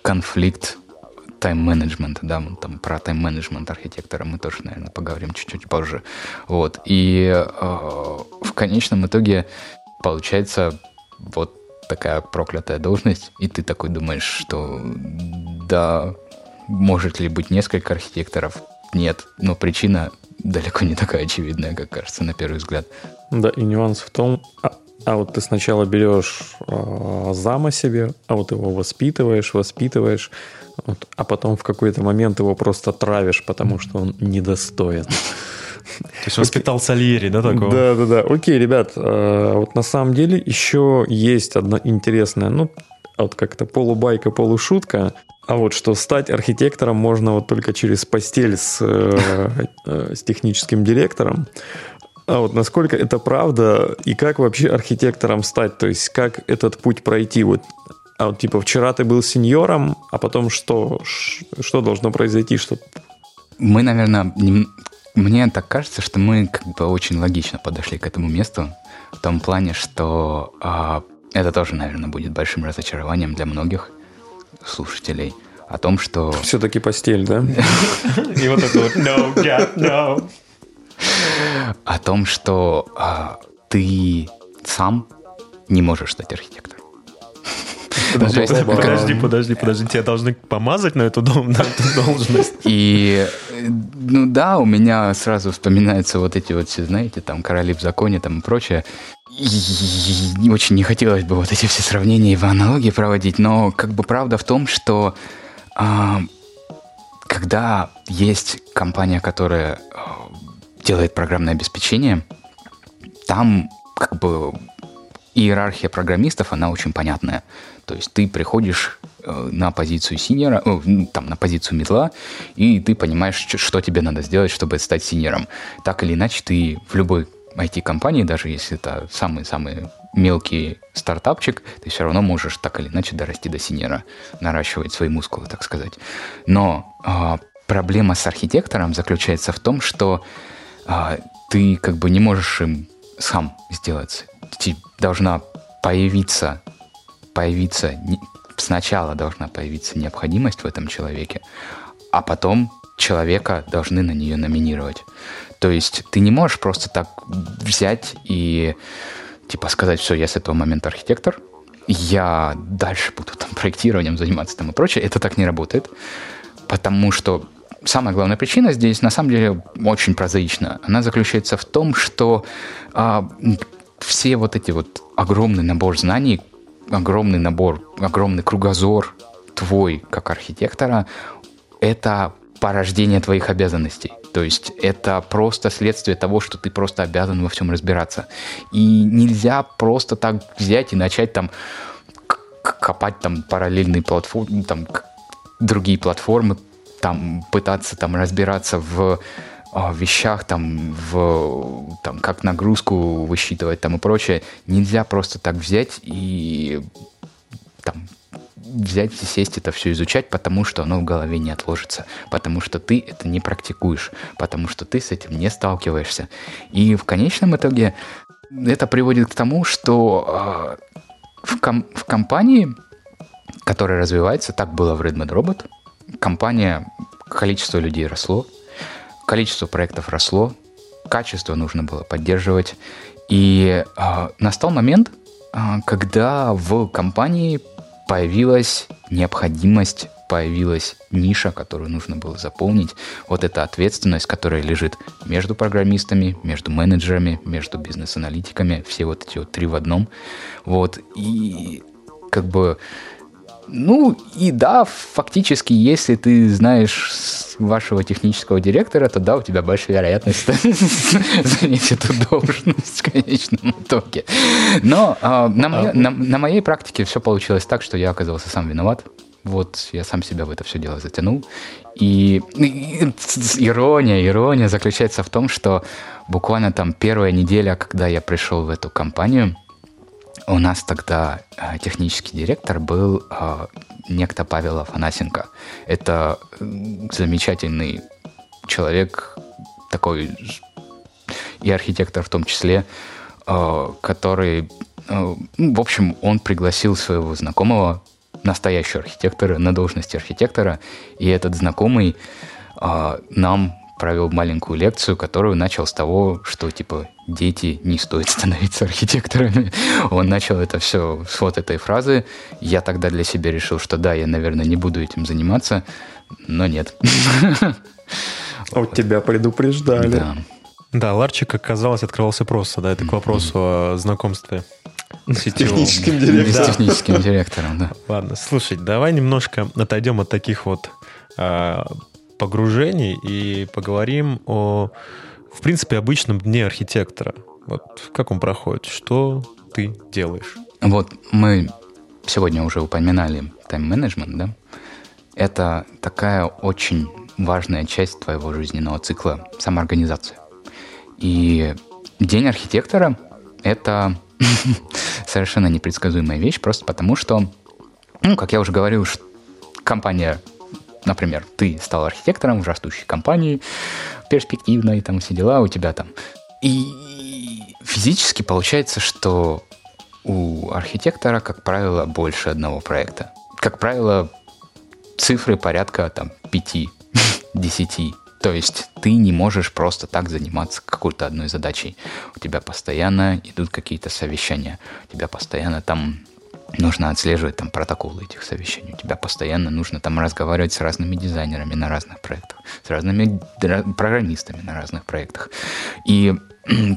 конфликт тайм-менеджмента. Да? Там про тайм-менеджмент архитектора мы тоже, наверное, поговорим чуть-чуть позже. Вот. И в конечном итоге получается вот такая проклятая должность, и ты такой думаешь, что да... Может ли быть несколько архитекторов? Нет. Но причина далеко не такая очевидная, как кажется на первый взгляд. Да, и нюанс в том, а, а вот ты сначала берешь э, зама себе, а вот его воспитываешь, воспитываешь, вот, а потом в какой-то момент его просто травишь, потому что он недостоин. То есть воспитал Сальери, да, такого? Да, да, да. Окей, ребят, э, вот на самом деле еще есть одна интересная, ну, вот как-то полубайка, полушутка. А вот что стать архитектором можно вот только через постель с, э, э, с техническим директором. А вот насколько это правда и как вообще архитектором стать? То есть как этот путь пройти? Вот, а вот типа вчера ты был сеньором, а потом что? Что должно произойти? Что... Мы, наверное... Не... Мне так кажется, что мы как бы очень логично подошли к этому месту. В том плане, что э, это тоже, наверное, будет большим разочарованием для многих слушателей о том, что... Все-таки постель, да? И вот это вот no, God, no. О том, что э, ты сам не можешь стать архитектором. Подожди, подожди, подожди, подожди, подожди, тебя должны помазать на эту, дол- на эту должность. И, ну да, у меня сразу вспоминаются вот эти вот, знаете, там, короли в законе, там и прочее. И очень не хотелось бы вот эти все сравнения и аналогии проводить, но как бы правда в том, что а, когда есть компания, которая делает программное обеспечение, там как бы... Иерархия программистов, она очень понятная. То есть ты приходишь на позицию синьора, там, на позицию медла, и ты понимаешь, что тебе надо сделать, чтобы стать синьором. Так или иначе, ты в любой ай ти-компании, даже если это самый-самый мелкий стартапчик, ты все равно можешь так или иначе дорасти до синьора, наращивать свои мускулы, так сказать. Но э, проблема с архитектором заключается в том, что э, ты как бы не можешь им сам сделать. Должна появиться, появиться, сначала должна появиться необходимость в этом человеке, а потом человека должны на нее номинировать. То есть ты не можешь просто так взять и типа сказать, все, я с этого момента архитектор, я дальше буду там проектированием заниматься там и прочее. Это так не работает, потому что самая главная причина здесь, на самом деле, очень прозаична. Она заключается в том, что а, все вот эти вот огромный набор знаний, огромный набор, огромный кругозор твой как архитектора, это порождение твоих обязанностей. То есть это просто следствие того, что ты просто обязан во всем разбираться. И нельзя просто так взять и начать там копать там параллельные платформы, там другие платформы, там, пытаться там, разбираться в о, вещах, там, в, там, как нагрузку высчитывать там, и прочее. Нельзя просто так взять и там, взять и сесть это все изучать, потому что оно в голове не отложится, потому что ты это не практикуешь, потому что ты с этим не сталкиваешься. И в конечном итоге это приводит к тому, что э, в, ком- в компании, которая развивается, так было в Redmadrobot, компания, количество людей росло, количество проектов росло, качество нужно было поддерживать. И э, настал момент, э, когда в компании появилась необходимость, появилась ниша, которую нужно было заполнить. Вот эта ответственность, которая лежит между программистами, между менеджерами, между бизнес-аналитиками, все вот эти вот три в одном. Вот. И как бы... Ну и да, фактически, если ты знаешь вашего технического директора, то да, у тебя большая вероятность занять эту должность в конечном итоге. Но э, на, моя, на, на моей практике все получилось так, что я оказался сам виноват. Вот я сам себя в это все дело затянул. И, и ирония, ирония заключается в том, что буквально там первая неделя, когда я пришел в эту компанию, у нас тогда э, технический директор был э, некто Павел Афанасенко. Это замечательный человек, такой и архитектор в том числе, э, который... Э, в общем, он пригласил своего знакомого, настоящего архитектора, на должность архитектора, и этот знакомый э, нам провел маленькую лекцию, которую начал с того, что, типа, дети не стоит становиться архитекторами. Он начал это все с вот этой фразы. Я тогда для себя решил, что да, я, наверное, не буду этим заниматься, но нет. Вот тебя предупреждали. Да. Да, ларчик, как казалось, открывался просто, да, это к вопросу о знакомстве с техническим директором. С техническим директором, да. Ладно, слушай, давай немножко отойдем от таких вот а, погружений и поговорим о, в принципе, обычном дне архитектора. Вот как он проходит, что ты делаешь? Вот мы сегодня уже упоминали тайм-менеджмент, да? Это такая очень важная часть твоего жизненного цикла – самоорганизация. И день архитектора – это совершенно непредсказуемая вещь, просто потому что, ну, как я уже говорил, компания, например, ты стал архитектором в растущей компании, перспективной, там, все дела у тебя там. И физически получается, что у архитектора, как правило, больше одного проекта. Как правило, цифры порядка, там, пяти, десяти. То есть ты не можешь просто так заниматься какой-то одной задачей. У тебя постоянно идут какие-то совещания. У тебя постоянно там нужно отслеживать там, протоколы этих совещаний. У тебя постоянно нужно там разговаривать с разными дизайнерами на разных проектах, с разными программистами на разных проектах. И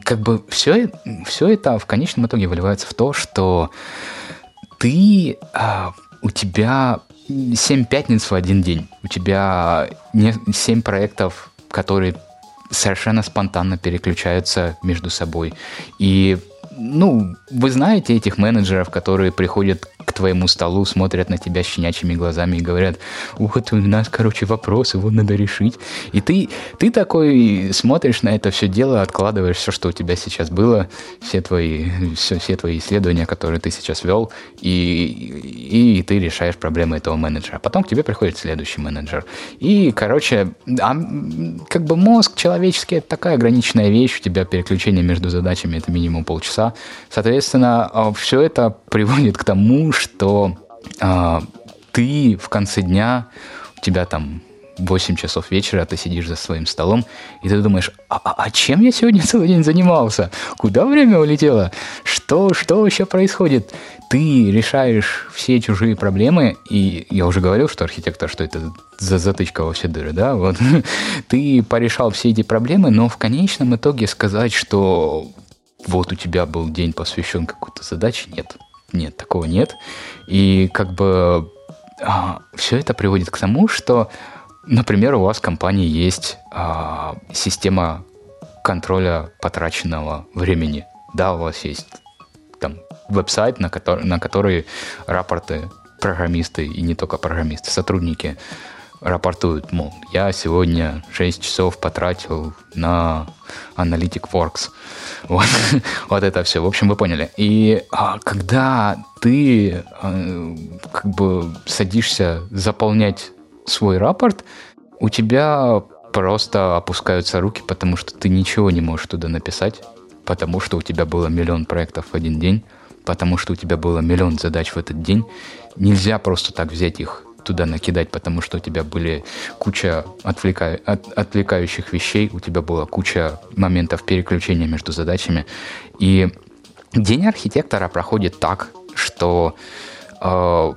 как бы все, все это в конечном итоге выливается в то, что ты, а, у тебя... семь пятниц в один день. У тебя семь проектов, которые совершенно спонтанно переключаются между собой. И, ну, вы знаете этих менеджеров, которые приходят к твоему столу, смотрят на тебя щенячьими глазами и говорят: вот у нас, короче, вопрос, его надо решить. И ты, ты такой смотришь на это все дело, откладываешь все, что у тебя сейчас было, все твои, все, все твои исследования, которые ты сейчас вел, и, и, и ты решаешь проблемы этого менеджера. Потом к тебе приходит следующий менеджер. И, короче, а, как бы мозг человеческий – это такая ограниченная вещь, у тебя переключение между задачами – это минимум полчаса. Соответственно, все это приводит к тому, что э, ты в конце дня, у тебя там восемь часов вечера, ты сидишь за своим столом, и ты думаешь: а, а чем я сегодня целый день занимался? Куда время улетело? Что, что вообще происходит? Ты решаешь все чужие проблемы, и я уже говорил, что архитектор, что это за затычка во все дыры, да? Вот. Ты порешал все эти проблемы, но в конечном итоге сказать, что вот у тебя был день посвящен какой-то задаче, нет. Нет, такого нет. И как бы а, все это приводит к тому, что, например, у вас в компании есть а, система контроля потраченного времени. Да, у вас есть там веб-сайт, на который, на который рапорты программисты, и не только программисты, сотрудники рапортуют, мол, я сегодня шесть часов потратил на AnalyticWorks. Вот. Вот это все. В общем, вы поняли. И а, когда ты а, как бы садишься заполнять свой рапорт, у тебя просто опускаются руки, потому что ты ничего не можешь туда написать, потому что у тебя было миллион проектов в один день, потому что у тебя было миллион задач в этот день. Нельзя просто так взять их туда накидать, потому что у тебя были куча отвлека... от... отвлекающих вещей, у тебя была куча моментов переключения между задачами. И день архитектора проходит так, что э,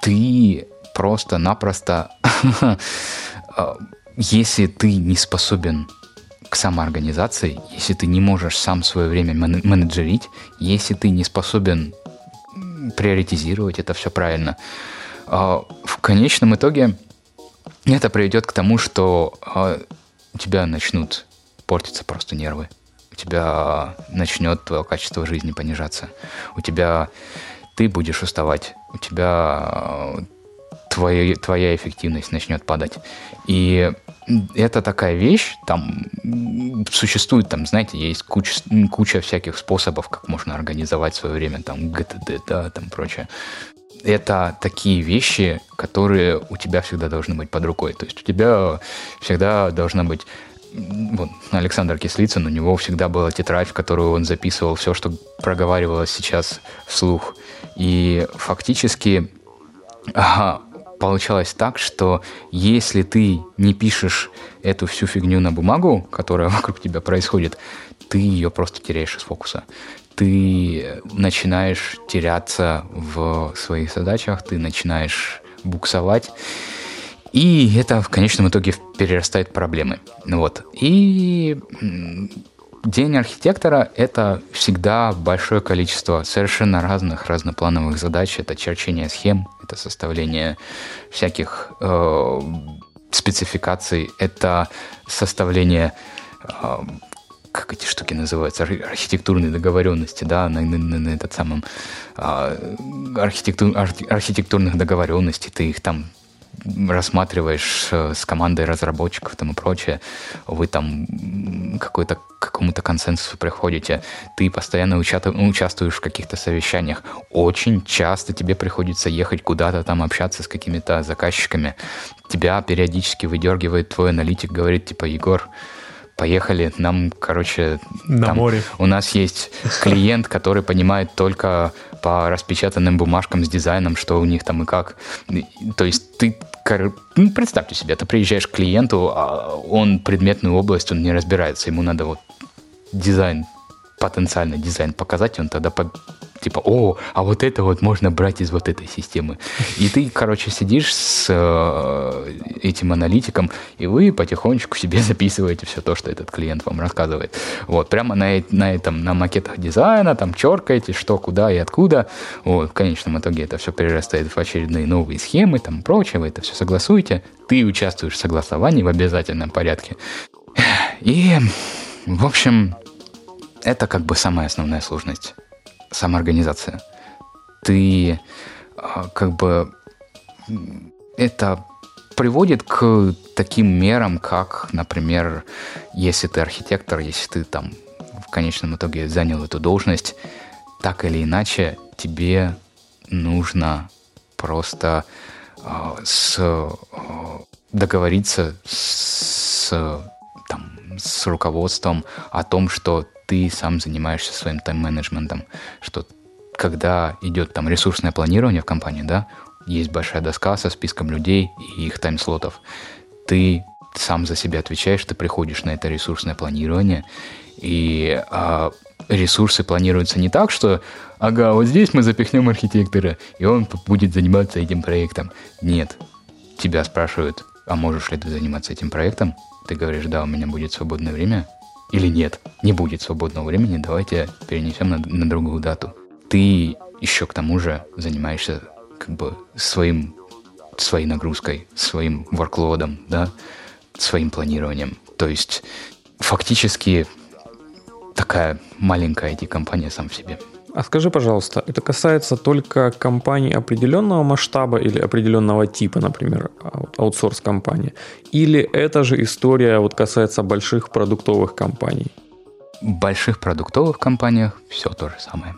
ты просто-напросто, если ты не способен к самоорганизации, если ты не можешь сам свое время менеджерить, если ты не способен приоритизировать это все правильно, в конечном итоге это приведет к тому, что у тебя начнут портиться просто нервы, у тебя начнет твое качество жизни понижаться, у тебя ты будешь уставать, у тебя твоя, твоя эффективность начнет падать. И это такая вещь, там существует, там, знаете, есть куча, куча всяких способов, как можно организовать свое время, там, джи ти ди, да, там, прочее. Это такие вещи, которые у тебя всегда должны быть под рукой. То есть у тебя всегда должна быть... Вот, Александр Кислицын, у него всегда была тетрадь, в которую он записывал все, что проговаривалось сейчас вслух. И фактически ага, получалось так, что если ты не пишешь эту всю фигню на бумагу, которая вокруг тебя происходит, ты ее просто теряешь из фокуса. Ты начинаешь теряться в своих задачах, ты начинаешь буксовать, И это в конечном итоге перерастает в проблемы. Вот. И день архитектора — это всегда большое количество совершенно разных, разноплановых задач. Это черчение схем, это составление всяких э, спецификаций, это составление... Э, как эти штуки называются, архитектурные договоренности, да, на, на, на, на этот самом а, архитектур, архитектурных договоренностей, ты их там рассматриваешь с командой разработчиков там и прочее, вы там какой-то, к какому-то консенсусу приходите, ты постоянно участвуешь в каких-то совещаниях, очень часто тебе приходится ехать куда-то там общаться с какими-то заказчиками, тебя периодически выдергивает твой аналитик, говорит, типа, Егор, поехали, нам, короче, на там море. У нас есть клиент, который понимает только по распечатанным бумажкам с дизайном, что у них там и как. То есть ты, ну, представьте себе, ты приезжаешь к клиенту, а он предметную область, он не разбирается, ему надо вот дизайн, потенциальный дизайн показать, он тогда под... типа, о, а вот это вот можно брать из вот этой системы. И ты, короче, сидишь с э, этим аналитиком, и вы потихонечку себе записываете все то, что этот клиент вам рассказывает. Вот, прямо на, на этом, на макетах дизайна, там черкаете, что, куда и откуда. Вот, в конечном итоге это все перерастает в очередные новые схемы, там, прочее, вы это все согласуете. Ты участвуешь в согласовании в обязательном порядке. И, в общем, это как бы самая основная сложность. Самоорганизация. Ты как бы... Это приводит к таким мерам, как, например, если ты архитектор, если ты там в конечном итоге занял эту должность, так или иначе тебе нужно просто э, с, э, договориться с, там, с руководством о том, что ты сам занимаешься своим тайм-менеджментом, что когда идет там ресурсное планирование в компании, да, есть большая доска со списком людей и их таймслотов, ты сам за себя отвечаешь, ты приходишь на это ресурсное планирование, и э, ресурсы планируются не так, что ага, вот здесь мы запихнем архитектора, и он будет заниматься этим проектом. Нет, тебя спрашивают, а можешь ли ты заниматься этим проектом? Ты говоришь, да, у меня будет свободное время, или нет, не будет свободного времени, давайте перенесем на, на другую дату. Ты еще к тому же занимаешься как бы своим, своей нагрузкой, своим ворклоудом, да, своим планированием. То есть фактически такая маленькая ай ти-компания сам в себе. А скажи, пожалуйста, это касается только компаний определенного масштаба или определенного типа, например, аутсорс-компании? Или эта же история вот касается больших продуктовых компаний? В больших продуктовых компаниях все то же самое.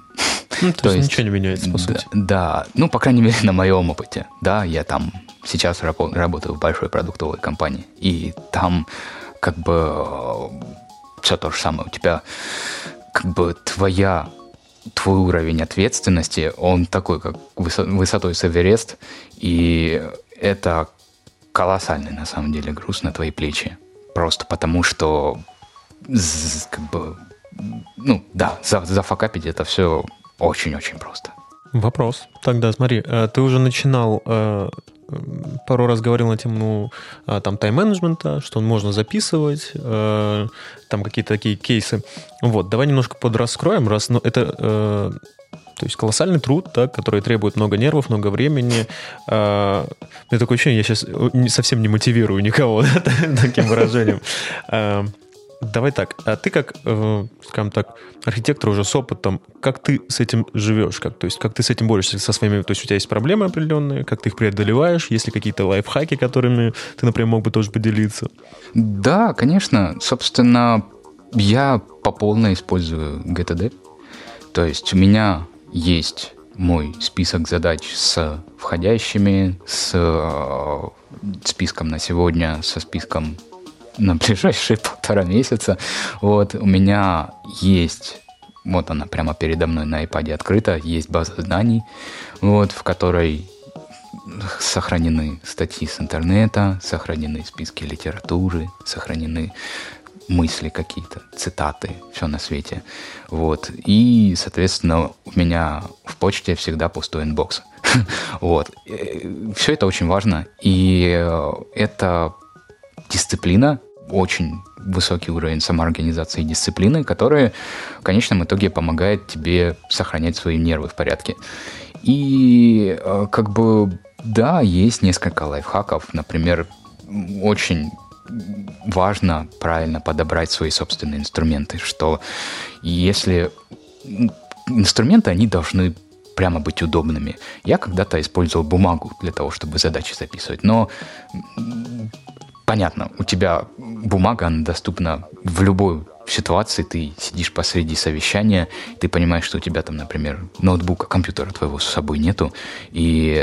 Ну, то, то есть, есть ничего не меняется, по сути. Да, да, ну, по крайней мере, на моем опыте. Да, я там сейчас раб- работаю в большой продуктовой компании, и там как бы все то же самое. У тебя как бы твоя... твой уровень ответственности, он такой, как высотой с Эверест, и это колоссальный, на самом деле, груз на твои плечи. Просто потому, что как бы, ну, да, за, зафакапить это все очень-очень просто. Вопрос. Тогда смотри, ты уже начинал, пару раз говорил на тему ну, там тайм-менеджмента, что можно записывать, там какие-то такие кейсы. Вот, давай немножко подраскроем, раз, ну, это то есть колоссальный труд, да, который требует много нервов, много времени. У меня такое ощущение, я сейчас совсем не мотивирую никого таким выражением. Давай так, а ты как, э, скажем так, архитектор уже с опытом, как ты с этим живешь, как, то есть как ты с этим борешься со своими, то есть у тебя есть проблемы определенные, как ты их преодолеваешь, есть ли какие-то лайфхаки, которыми ты, например, мог бы тоже поделиться? Да, конечно, собственно, я по полной использую джи ти ди, то есть у меня есть мой список задач с входящими, с э, списком на сегодня, со списком на ближайшие полтора месяца. Вот, у меня есть, вот она прямо передо мной на iPad открыта, есть база знаний, вот, в которой сохранены статьи с интернета, сохранены списки литературы, сохранены мысли какие-то, цитаты, все на свете. Вот, и, соответственно, у меня в почте всегда пустой инбокс. Вот. Все это очень важно. И это дисциплина, очень высокий уровень самоорганизации и дисциплины, которые в конечном итоге помогает тебе сохранять свои нервы в порядке. И как бы да, есть несколько лайфхаков. Например, очень важно правильно подобрать свои собственные инструменты, что если инструменты, они должны прямо быть удобными. Я когда-то использовал бумагу для того, чтобы задачи записывать, но понятно, у тебя бумага, она доступна в любой ситуации, ты сидишь посреди совещания, ты понимаешь, что у тебя там, например, ноутбука, компьютера твоего с собой нету, и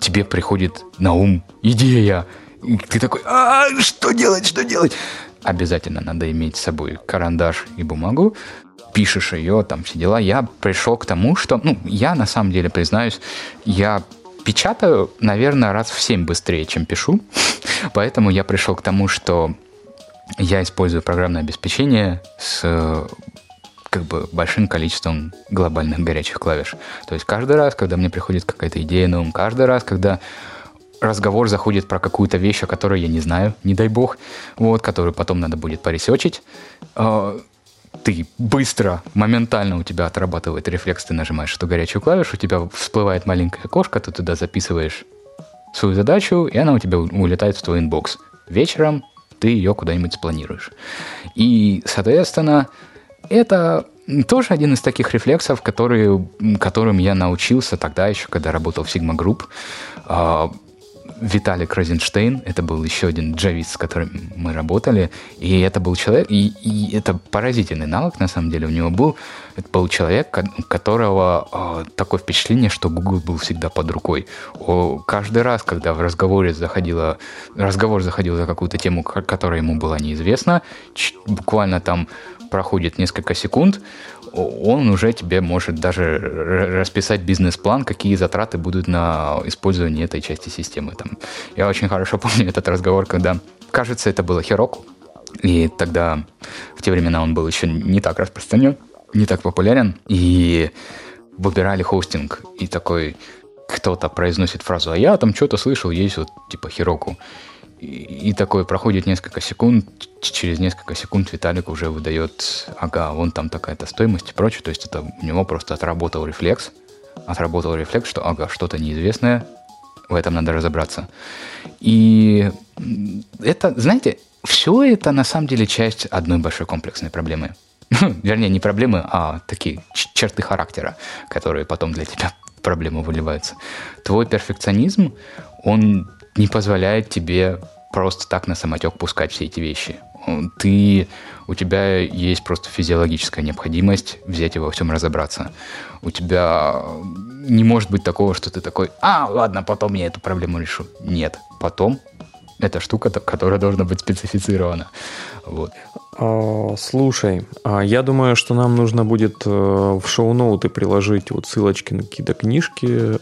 тебе приходит на ум идея, и ты такой, а что делать, что делать? Обязательно надо иметь с собой карандаш и бумагу, пишешь ее, там все дела. Я пришел к тому, что, ну, я на самом деле, признаюсь, я печатаю, наверное, раз в семь быстрее, чем пишу. Поэтому я пришел к тому, что я использую программное обеспечение с как бы большим количеством глобальных горячих клавиш. То есть каждый раз, когда мне приходит какая-то идея на ум, каждый раз, когда разговор заходит про какую-то вещь, о которой я не знаю, не дай бог, вот, которую потом надо будет поресечить, ты быстро, моментально у тебя отрабатывает рефлекс, ты нажимаешь эту горячую клавишу, у тебя всплывает маленькое окошко, ты туда записываешь свою задачу, и она у тебя улетает в твой инбокс. Вечером ты ее куда-нибудь спланируешь. И, соответственно, это тоже один из таких рефлексов, которые, которым я научился тогда еще, когда работал в Sigma Group. Виталий Крозенштейн, это был еще один джавист, с которым мы работали, и это был человек, и, и это поразительный навык, на самом деле, у него был, это был человек, у которого э, такое впечатление, что Google был всегда под рукой. О, каждый раз, когда в разговоре заходило, разговор заходил за какую-то тему, которая ему была неизвестна, ч- буквально там проходит несколько секунд, он уже тебе может даже расписать бизнес-план, какие затраты будут на использование этой части системы. Там, я очень хорошо помню этот разговор, когда, кажется, это было Heroku, и тогда, в те времена, он был еще не так распространен, не так популярен, и выбирали хостинг, и такой кто-то произносит фразу, а я там что-то слышал, есть вот типа Heroku. И такое проходит несколько секунд, через несколько секунд Виталик уже выдает, ага, вон там такая-то стоимость и прочее, то есть это у него просто отработал рефлекс, отработал рефлекс, что ага, что-то неизвестное, в этом надо разобраться. И это, знаете, все это на самом деле часть одной большой комплексной проблемы. Вернее, не проблемы, а такие черты характера, которые потом для тебя в проблему выливаются. Твой перфекционизм, он не позволяет тебе просто так на самотек пускать все эти вещи. Ты, у тебя есть просто физиологическая необходимость взять и во всем разобраться. У тебя не может быть такого, что ты такой, а, ладно, потом я эту проблему решу. Нет, потом это штука, которая должна быть специфицирована. Вот. Слушай, я думаю, что нам нужно будет в шоу-ноуты приложить вот ссылочки на какие-то книжки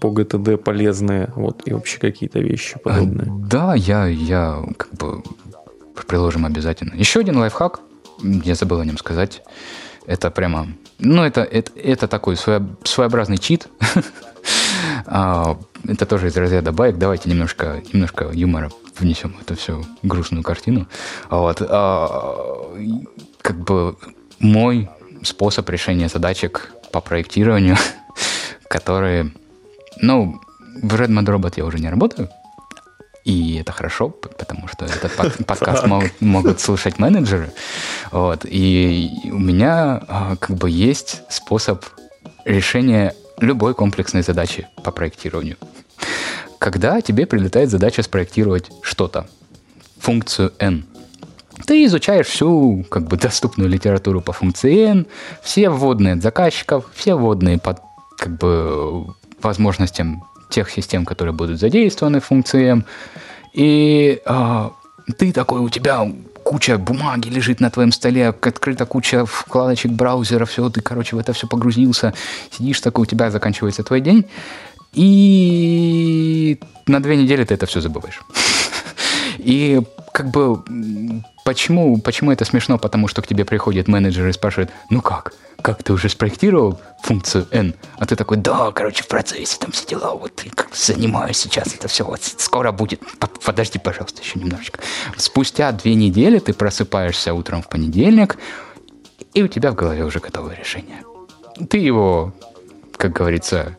по джи ти ди полезные, вот, и вообще какие-то вещи подобные. Да, я, я как бы приложим обязательно. Еще один лайфхак, я забыл о нем сказать. Это прямо, ну, это, это, это такой своеобразный чит. Это тоже из разряда байк. Давайте немножко, немножко юмора внесем в эту всю грустную картину. Вот. Как бы мой способ решения задачек по проектированию, которые... Ну, в Redmadrobot я уже не работаю, и это хорошо, потому что этот подкаст могут слушать менеджеры. Вот. И у меня как бы есть способ решения любой комплексной задачи по проектированию. Когда тебе прилетает задача спроектировать что-то, функцию n, ты изучаешь всю как бы доступную литературу по функции n, все вводные от заказчиков, все вводные по как бы возможностям тех систем, которые будут задействованы в функции m, и а, ты такой, у тебя куча бумаги лежит на твоем столе, открыта куча вкладочек браузера, все, ты, короче, в это все погрузился, сидишь такой, у тебя заканчивается твой день, и на две недели ты это все забываешь. И как бы почему, почему это смешно? Потому что к тебе приходит менеджер и спрашивает, ну как, как ты уже спроектировал функцию N? А ты такой, да, короче, в процессе там все дела, вот и как занимаюсь сейчас, это все вот скоро будет, подожди, пожалуйста, еще немножечко. Спустя две недели ты просыпаешься утром в понедельник, и у тебя в голове уже готовое решение. Ты его, как говорится,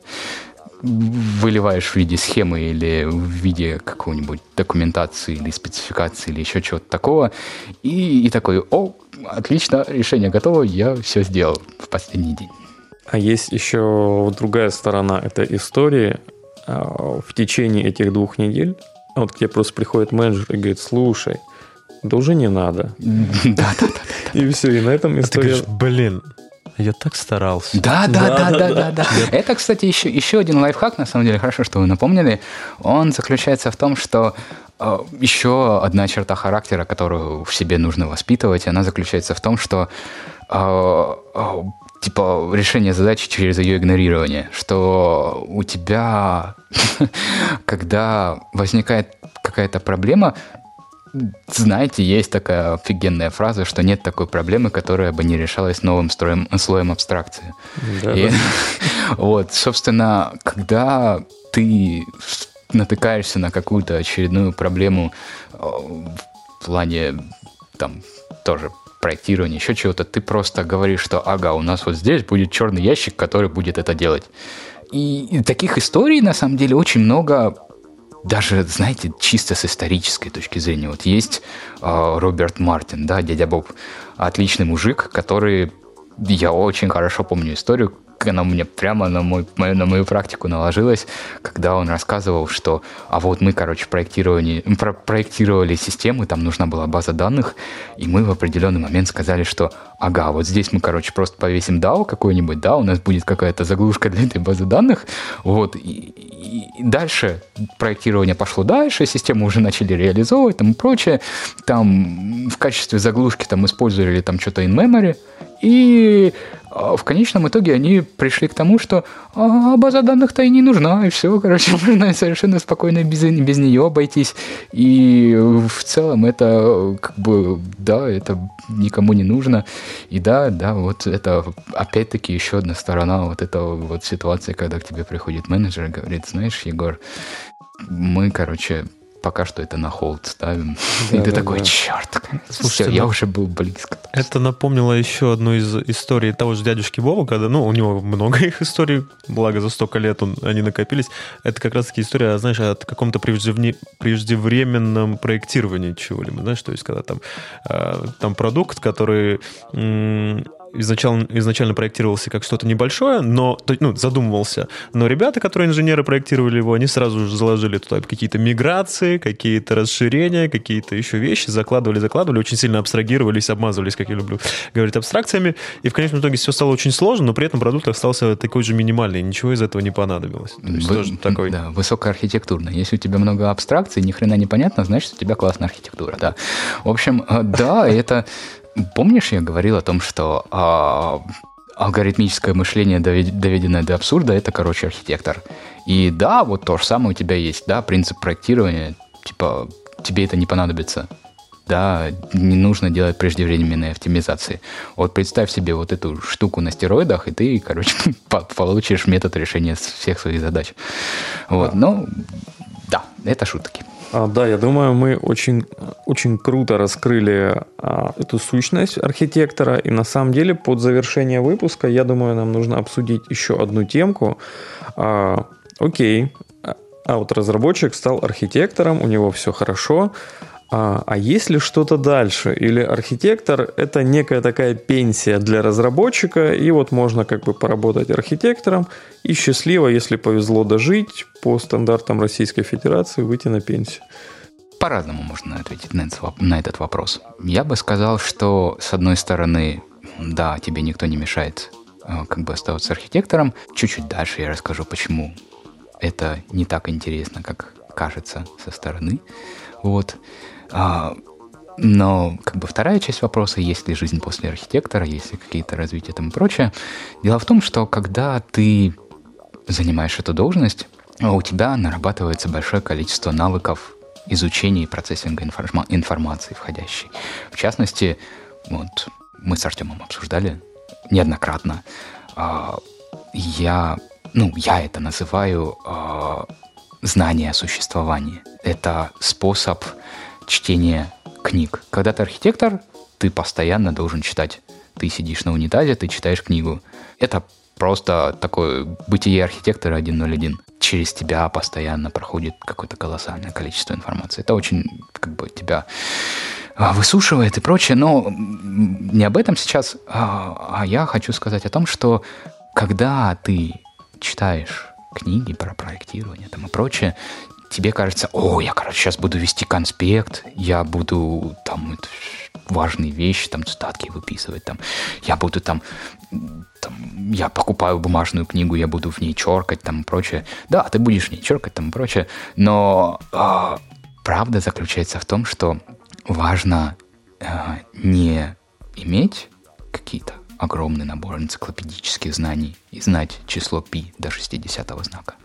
выливаешь в виде схемы или в виде какой-нибудь документации или спецификации или еще чего-то такого. И, и такой, о, отлично, решение готово, я все сделал в последний день. А есть еще другая сторона этой истории. В течение этих двух недель вот к тебе просто приходит менеджер и говорит, слушай, да уже не надо. Да-да-да. И все, и на этом история... Ты говоришь, блин... Я так старался. Да, да, да, да, да, да, да. Это, кстати, еще, еще один лайфхак, на самом деле, хорошо, что вы напомнили. Он заключается в том, что э, еще одна черта характера, которую в себе нужно воспитывать, она заключается в том, что э, э, типа решение задачи через ее игнорирование, что у тебя, когда возникает какая-то проблема, знаете, есть такая офигенная фраза, что нет такой проблемы, которая бы не решалась новым строем, слоем абстракции. Да, и, да. Вот, собственно, когда ты натыкаешься на какую-то очередную проблему в плане там тоже проектирования, еще чего-то, ты просто говоришь, что ага, у нас вот здесь будет черный ящик, который будет это делать. И, и таких историй, на самом деле, очень много. Даже, знаете, чисто с исторической точки зрения. Вот есть э, Роберт Мартин, да, дядя Боб, отличный мужик, который, я очень хорошо помню историю, она мне прямо на, мой, на мою практику наложилась, когда он рассказывал, что, а вот мы, короче, проектировали, про- проектировали систему, там нужна была база данных, и мы в определенный момент сказали, что, ага, вот здесь мы, короче, просто повесим дао какой-нибудь, да, у нас будет какая-то заглушка для этой базы данных, вот, и, и дальше проектирование пошло дальше, систему уже начали реализовывать, там и прочее, там в качестве заглушки там использовали там что-то in-memory, и в конечном итоге они пришли к тому, что а, база данных-то и не нужна, и все, короче, можно совершенно спокойно без, без нее обойтись. И в целом это как бы, да, это никому не нужно. И да, да, вот это опять-таки еще одна сторона вот этого вот ситуации, когда к тебе приходит менеджер и говорит, знаешь, Егор, мы, короче... пока что это на холд ставим. Да, и ты да, такой, да. черт, Слушайте, все, я уже был близко. Это напомнило еще одну из историй того же дядюшки Вова, когда, ну, у него много их историй, благо за столько лет он, они накопились. Это как раз-таки история, знаешь, о каком-то преждевне, преждевременном проектировании чего-либо, знаешь, то есть когда там, там продукт, который... М- Изначально, изначально проектировался как что-то небольшое, но ну, задумывался. Но ребята, которые инженеры проектировали его, они сразу же заложили туда какие-то миграции, какие-то расширения, какие-то еще вещи, закладывали, закладывали, очень сильно абстрагировались, обмазывались, как я люблю говорить, абстракциями. И в конечном итоге все стало очень сложно, но при этом продукт остался такой же минимальный, ничего из этого не понадобилось. То есть Вы, тоже такой... Да, высокоархитектурно. Если у тебя много абстракций, ни хрена не понятно, значит, у тебя классная архитектура, да. В общем, да, это... Помнишь, я говорил о том, что а, алгоритмическое мышление, доведенное до абсурда, это, короче, архитектор. И да, вот то же самое у тебя есть, да, принцип проектирования, типа, тебе это не понадобится. Да, не нужно делать преждевременные оптимизации. Вот представь себе вот эту штуку на стероидах, и ты, короче, получишь метод решения всех своих задач. Вот, но да, это шутки. А, да, я думаю, мы очень, очень круто раскрыли а, эту сущность архитектора. И на самом деле под завершение выпуска, я думаю, нам нужно обсудить еще одну темку. А, окей, а вот разработчик стал архитектором, у него все хорошо. А, а есть ли что-то дальше? Или архитектор – это некая такая пенсия для разработчика, и вот можно как бы поработать архитектором, и счастливо, если повезло дожить, по стандартам Российской Федерации выйти на пенсию. По-разному можно ответить на этот вопрос. Я бы сказал, что, с одной стороны, да, тебе никто не мешает как бы оставаться архитектором. Чуть-чуть дальше я расскажу, почему это не так интересно, как кажется со стороны. Вот. Но как бы вторая часть вопроса, есть ли жизнь после архитектора, есть ли какие-то развития там и прочее. Дело в том, что когда ты занимаешь эту должность, у тебя нарабатывается большое количество навыков изучения и процессинга информа- информации входящей. В частности, вот мы с Артемом обсуждали неоднократно. Э, я, ну, я это называю э, знание о существовании. Это способ чтения книг. Когда ты архитектор, ты постоянно должен читать. Ты сидишь на унитазе, ты читаешь книгу. Это просто такое бытие архитектора один ноль один. Через тебя постоянно проходит какое-то колоссальное количество информации. Это очень как бы тебя высушивает и прочее. Но не об этом сейчас, а я хочу сказать о том, что когда ты читаешь книги про проектирование там и прочее, тебе кажется, о, я, короче, сейчас буду вести конспект, я буду там важные вещи, там цитатки выписывать, там, я буду там, там, я покупаю бумажную книгу, я буду в ней черкать, там, и прочее. Да, ты будешь в ней черкать, там, и прочее, но э, правда заключается в том, что важно э, не иметь какие-то огромный набор энциклопедических знаний и знать число пи до шестидесятого знака,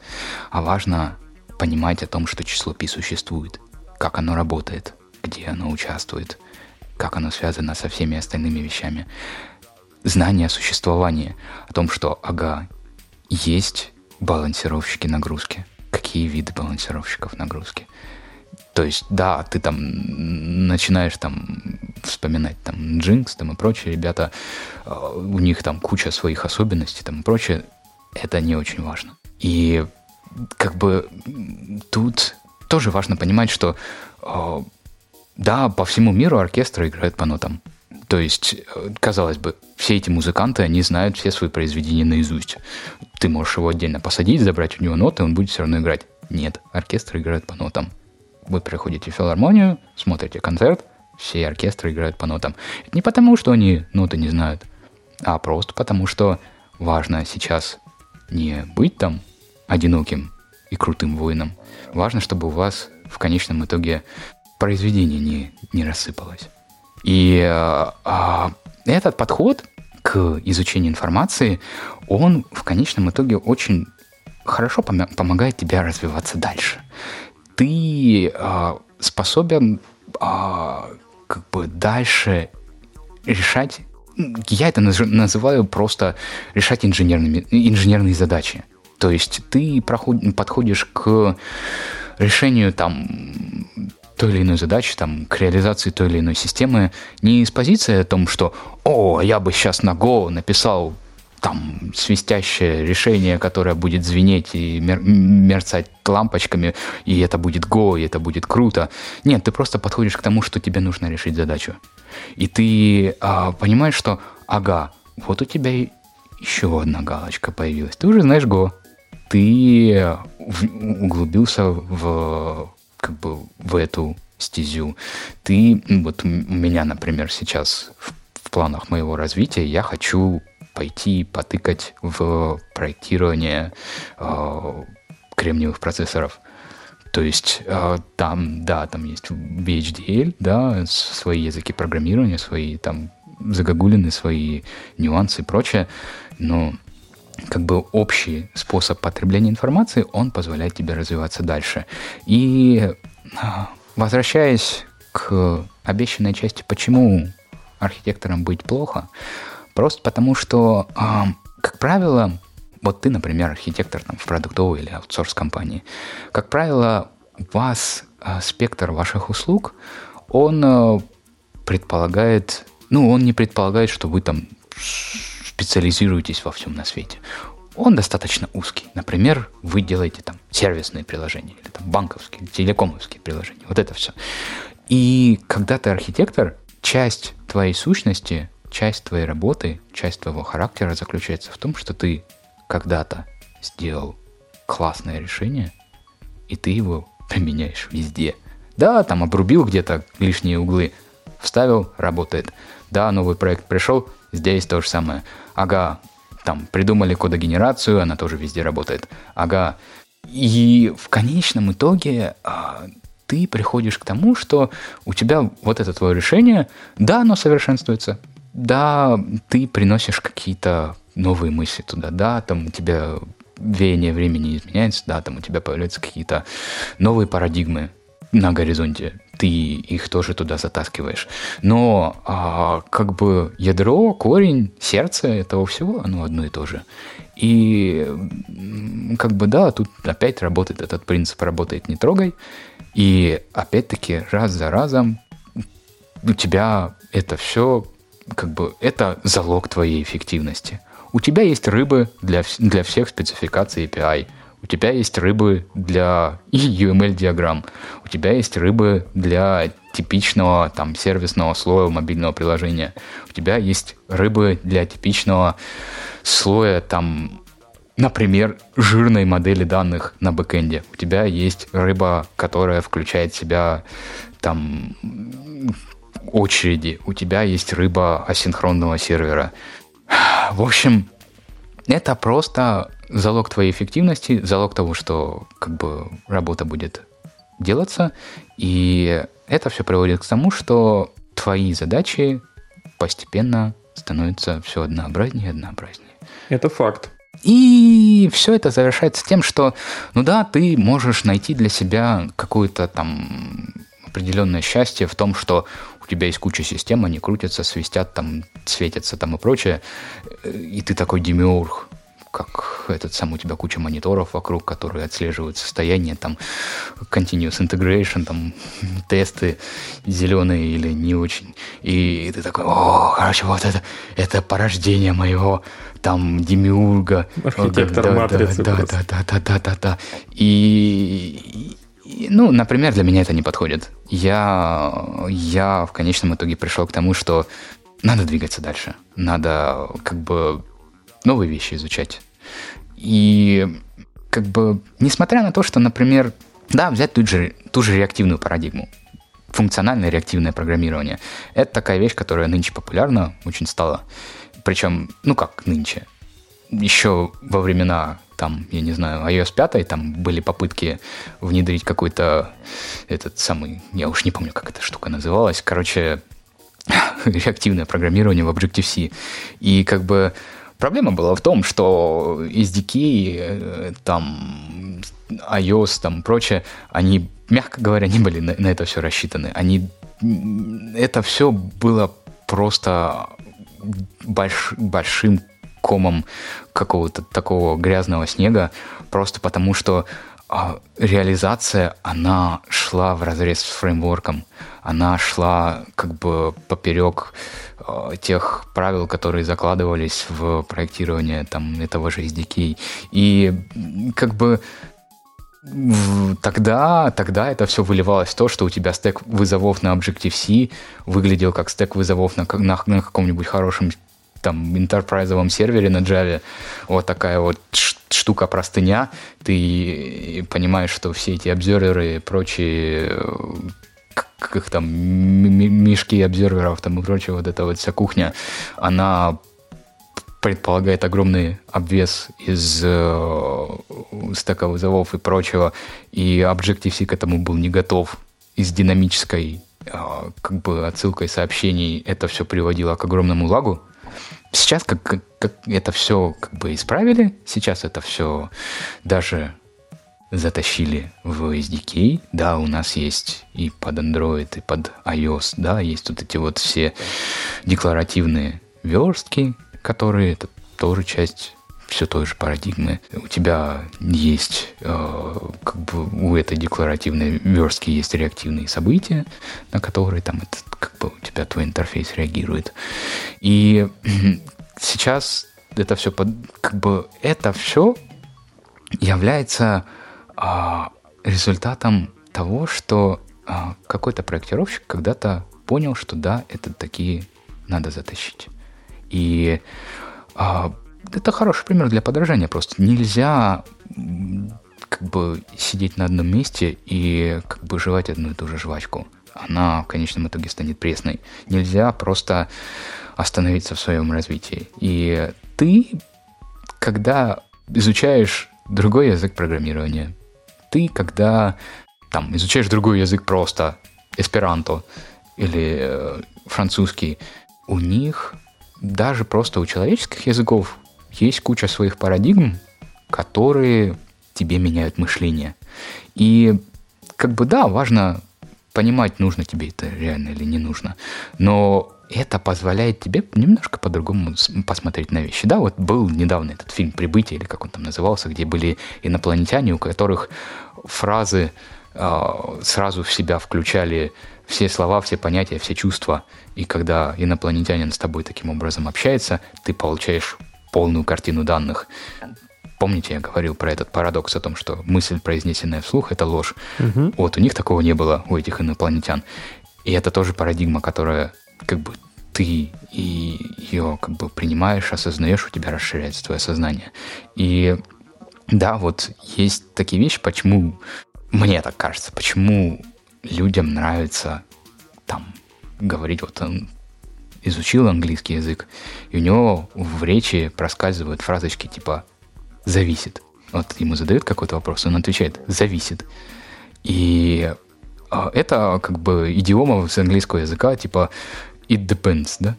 а важно понимать о том, что число пи существует, как оно работает, где оно участвует, как оно связано со всеми остальными вещами. Знание о существовании, о том, что, ага, есть балансировщики нагрузки. Какие виды балансировщиков нагрузки? То есть, да, ты там начинаешь там вспоминать там Джинкс там и прочее, ребята, у них там куча своих особенностей там и прочее. Это не очень важно. И как бы тут тоже важно понимать, что э, да, по всему миру оркестры играют по нотам. То есть, казалось бы, все эти музыканты, они знают все свои произведения наизусть. Ты можешь его отдельно посадить, забрать у него ноты, он будет все равно играть. Нет, оркестры играют по нотам. Вы приходите в филармонию, смотрите концерт, все оркестры играют по нотам. Это не потому, что они ноты не знают, а просто потому, что важно сейчас не быть там одиноким и крутым воином. Важно, чтобы у вас в конечном итоге произведение не, не рассыпалось. И а, а, этот подход к изучению информации, он в конечном итоге очень хорошо пом- помогает тебе развиваться дальше. Ты а, способен а, как бы дальше решать, я это наз- называю просто решать инженерными, инженерные задачи. То есть ты проход- подходишь к решению там, той или иной задачи, там, к реализации той или иной системы не с позиции о том, что «О, я бы сейчас на Go написал там свистящее решение, которое будет звенеть и мер- мерцать лампочками, и это будет Go, и это будет круто». Нет, ты просто подходишь к тому, что тебе нужно решить задачу. И ты а, понимаешь, что «Ага, вот у тебя еще одна галочка появилась». Ты уже знаешь Go. Ты углубился в, как бы, в эту стезю. Ты, вот у меня, например, сейчас в, в планах моего развития я хочу пойти потыкать в проектирование э, кремниевых процессоров. То есть э, там, да, там есть ви эйч ди эл, да, свои языки программирования, свои там загогулины, свои нюансы и прочее, но как бы общий способ потребления информации, он позволяет тебе развиваться дальше. И возвращаясь к обещанной части, почему архитекторам быть плохо, просто потому что, как правило, вот ты, например, архитектор там, в продуктовой или аутсорс-компании, как правило, у вас спектр ваших услуг, он предполагает, ну, он не предполагает, что вы там специализируетесь во всем на свете. Он достаточно узкий. Например, вы делаете там сервисные приложения, или там банковские, или телекомовские приложения. Вот это все. И когда ты архитектор, часть твоей сущности, часть твоей работы, часть твоего характера заключается в том, что ты когда-то сделал классное решение, и ты его применяешь везде. Да, там обрубил где-то лишние углы, вставил, работает. Да, новый проект пришел, здесь то же самое. Ага, там придумали кодогенерацию, она тоже везде работает. Ага. И в конечном итоге а, ты приходишь к тому, что у тебя вот это твое решение, да, оно совершенствуется, да, ты приносишь какие-то новые мысли туда, да, там у тебя веяние времени изменяется, да, там у тебя появляются какие-то новые парадигмы. на горизонте, ты их тоже туда затаскиваешь. Но а, как бы ядро, корень, сердце этого всего, оно одно и то же. И как бы да, тут опять работает этот принцип «работает, не трогай». И опять-таки раз за разом у тебя это все, как бы это залог твоей эффективности. У тебя есть рыбы для, для всех спецификаций эй пи ай. У тебя есть рыбы для ю эм эл-диаграмм, у тебя есть рыбы для типичного там, сервисного слоя мобильного приложения, у тебя есть рыбы для типичного слоя, там, например, жирной модели данных на бэкэнде. У тебя есть рыба, которая включает в себя там, очереди, у тебя есть рыба асинхронного сервера. В общем, это просто... залог твоей эффективности, залог того, что как бы работа будет делаться, и это все приводит к тому, что твои задачи постепенно становятся все однообразнее и однообразнее. Это факт. И все это завершается тем, что, ну да, ты можешь найти для себя какое-то там определенное счастье в том, что у тебя есть куча систем, они крутятся, свистят, там, светятся там и прочее, и ты такой демиург, как этот сам, у тебя куча мониторов вокруг, которые отслеживают состояние, там, continuous integration, там, тесты зеленые или не очень. И ты такой, о, короче, вот это, это порождение моего, там, демиурга. Архитектор да, матрицы. Да, да, да, да, да, да, да. И, и, ну, например, для меня это не подходит. Я, я в конечном итоге пришел к тому, что надо двигаться дальше. Надо, как бы, новые вещи изучать. И как бы, несмотря на то, что, например, да, взять ту же, ту же реактивную парадигму, функциональное реактивное программирование, это такая вещь, которая нынче популярна, очень стала. Причем, ну как нынче, еще во времена, там, я не знаю, ай о эс пять, там были попытки внедрить какой-то этот самый, я уж не помню, как эта штука называлась, короче, реактивное программирование в Objective-C. И как бы проблема была в том, что эс ди кей, там, iOS, там, прочее, они, мягко говоря, не были на, на это все рассчитаны. Они, это все было просто больш, большим комом какого-то такого грязного снега, просто потому что а, реализация, она шла вразрез с фреймворком. Она шла как бы поперек э, тех правил, которые закладывались в проектирование там, этого же эс ди кей. И как бы в, тогда, тогда это все выливалось в то, что у тебя стэк вызовов на Objective-C выглядел как стэк вызовов на, на, на каком-нибудь хорошем там энтерпрайзовом сервере на Java. Вот такая вот штука-простыня. Ты понимаешь, что все эти обзерверы и прочие... как их там, мешки обзерверов там и прочего, вот эта вот вся кухня, она предполагает огромный обвес из э, стека вызовов и прочего, и Objective-C к этому был не готов. И с динамической э, как бы отсылкой сообщений это все приводило к огромному лагу. Сейчас как, как, как это все как бы исправили, сейчас это все даже... затащили в эс ди кей. Да, у нас есть и под Android, и под iOS, да, есть вот эти вот все декларативные верстки, которые это тоже часть все той же парадигмы. У тебя есть, э, как бы у этой декларативной верстки есть реактивные события, на которые там это, как бы у тебя твой интерфейс реагирует. И сейчас это все под, как бы это все является результатом того, что какой-то проектировщик когда-то понял, что да, это такие надо затащить. И это хороший пример для подражания просто. Нельзя как бы сидеть на одном месте и как бы жевать одну и ту же жвачку. Она в конечном итоге станет пресной. Нельзя просто остановиться в своем развитии. И ты, когда изучаешь другой язык программирования. Ты, когда там, изучаешь другой язык просто, эсперанто или э, французский, у них, даже просто у человеческих языков, есть куча своих парадигм, которые тебе меняют мышление. И как бы да, важно понимать, нужно тебе это реально или не нужно, но это позволяет тебе немножко по-другому посмотреть на вещи. Да, вот был недавно этот фильм «Прибытие», или как он там назывался, где были инопланетяне, у которых фразы э, сразу в себя включали все слова, все понятия, все чувства. И когда инопланетянин с тобой таким образом общается, ты получаешь полную картину данных. Помните, я говорил про этот парадокс о том, что мысль, произнесенная вслух, это ложь. Угу. Вот у них такого не было, у этих инопланетян. И это тоже парадигма, которая как бы ты и ее как бы принимаешь, осознаешь, у тебя расширяется твое сознание. И да, вот есть такие вещи, почему, мне так кажется, почему людям нравится там говорить, вот он изучил английский язык, и у него в речи проскальзывают фразочки типа «зависит». Вот ему задают какой-то вопрос, он отвечает «зависит». И это как бы идиома с английского языка, типа it depends, да?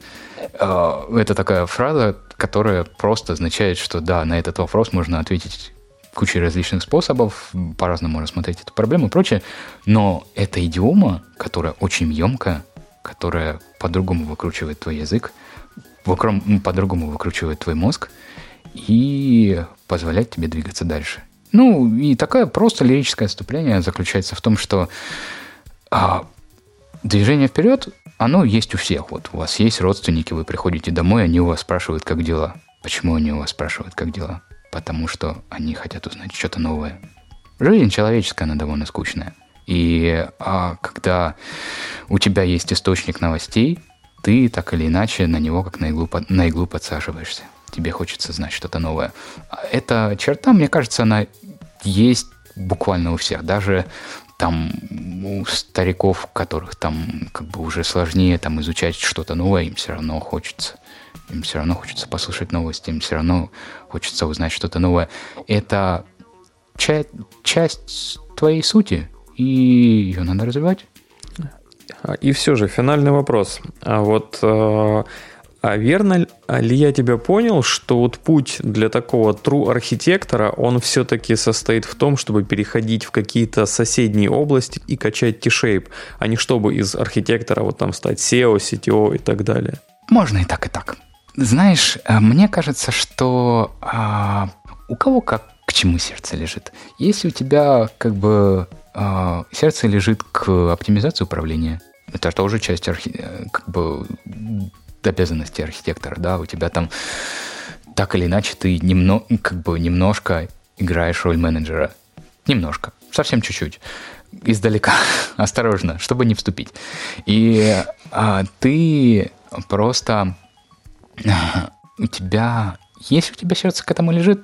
Это такая фраза, которая просто означает, что да, на этот вопрос можно ответить кучей различных способов, по-разному рассмотреть эту проблему и прочее, но это идиома, которая очень емкая, которая по-другому выкручивает твой язык, по-другому выкручивает твой мозг и позволяет тебе двигаться дальше. Ну, и такое просто лирическое отступление заключается в том, что а, движение вперед, оно есть у всех. Вот у вас есть родственники, вы приходите домой, они у вас спрашивают, как дела. Почему они у вас спрашивают, как дела? Потому что они хотят узнать что-то новое. Жизнь человеческая, она довольно скучная. И а, когда у тебя есть источник новостей, ты так или иначе на него как на иглу, на иглу подсаживаешься. Тебе хочется знать что-то новое. Эта черта, мне кажется, она есть буквально у всех. Даже там у стариков, которых там как бы уже сложнее там изучать что-то новое, им все равно хочется. Им все равно хочется послушать новости, им все равно хочется узнать что-то новое. Это ча- часть твоей сути, и ее надо развивать. И все же, финальный вопрос. А вот... А верно ли я тебя понял, что вот путь для такого true архитектора, он все-таки состоит в том, чтобы переходить в какие-то соседние области и качать T-shape, а не чтобы из архитектора вот там стать си и о, си ти о и так далее? Можно и так, и так. Знаешь, мне кажется, что а, у кого как к чему сердце лежит. Если у тебя как бы а, сердце лежит к оптимизации управления, это тоже часть архи... как бы... обязанности архитектора, да, у тебя там так или иначе ты немно, как бы немножко играешь роль менеджера. Немножко. Совсем чуть-чуть. Издалека. Осторожно, чтобы не вступить. И а, ты просто... У тебя... Если у тебя сердце к этому лежит,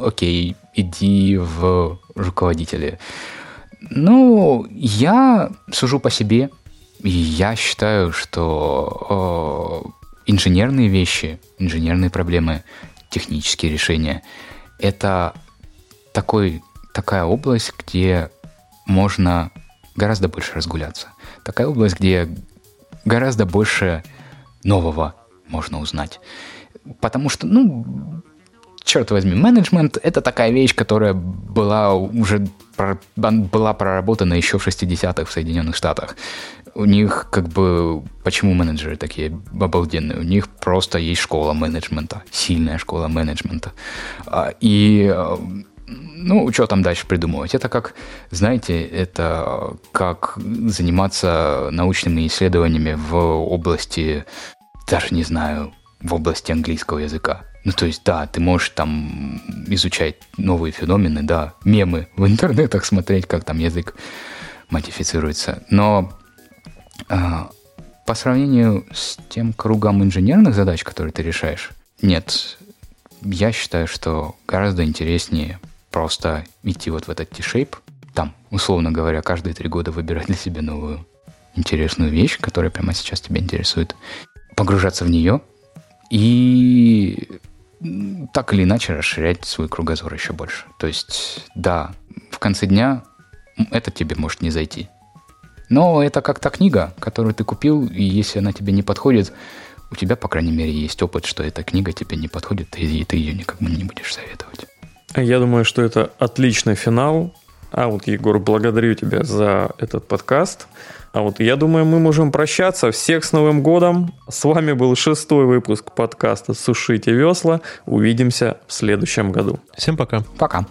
окей, иди в руководители. Ну, я сужу по себе. И я считаю, что о, инженерные вещи, инженерные проблемы, технические решения – это такой, такая область, где можно гораздо больше разгуляться. Такая область, где гораздо больше нового можно узнать. Потому что, ну, черт возьми, менеджмент – это такая вещь, которая была уже про, была проработана еще в шестидесятых в Соединенных Штатах. У них как бы... Почему менеджеры такие обалденные? У них просто есть школа менеджмента. Сильная школа менеджмента. И, ну, что там дальше придумывать? Это как, знаете, это как заниматься научными исследованиями в области, даже не знаю, в области английского языка. Ну, то есть, да, ты можешь там изучать новые феномены, да, мемы в интернетах смотреть, как там язык модифицируется. Но... По сравнению с тем кругом инженерных задач, которые ты решаешь, нет, я считаю, что гораздо интереснее просто идти вот в этот T-shape, там, условно говоря, каждые три года выбирать для себя новую интересную вещь, которая прямо сейчас тебя интересует, погружаться в нее и так или иначе расширять свой кругозор еще больше. То есть, да, в конце дня это тебе может не зайти. Но это как та книга, которую ты купил, и если она тебе не подходит, у тебя, по крайней мере, есть опыт, что эта книга тебе не подходит, и ты ее никому не будешь советовать. Я думаю, что это отличный финал. А вот, Егор, благодарю тебя за этот подкаст. А вот я думаю, мы можем прощаться. Всех с Новым годом. С вами был шестой выпуск подкаста «Сушите весла». Увидимся в следующем году. Всем пока. Пока.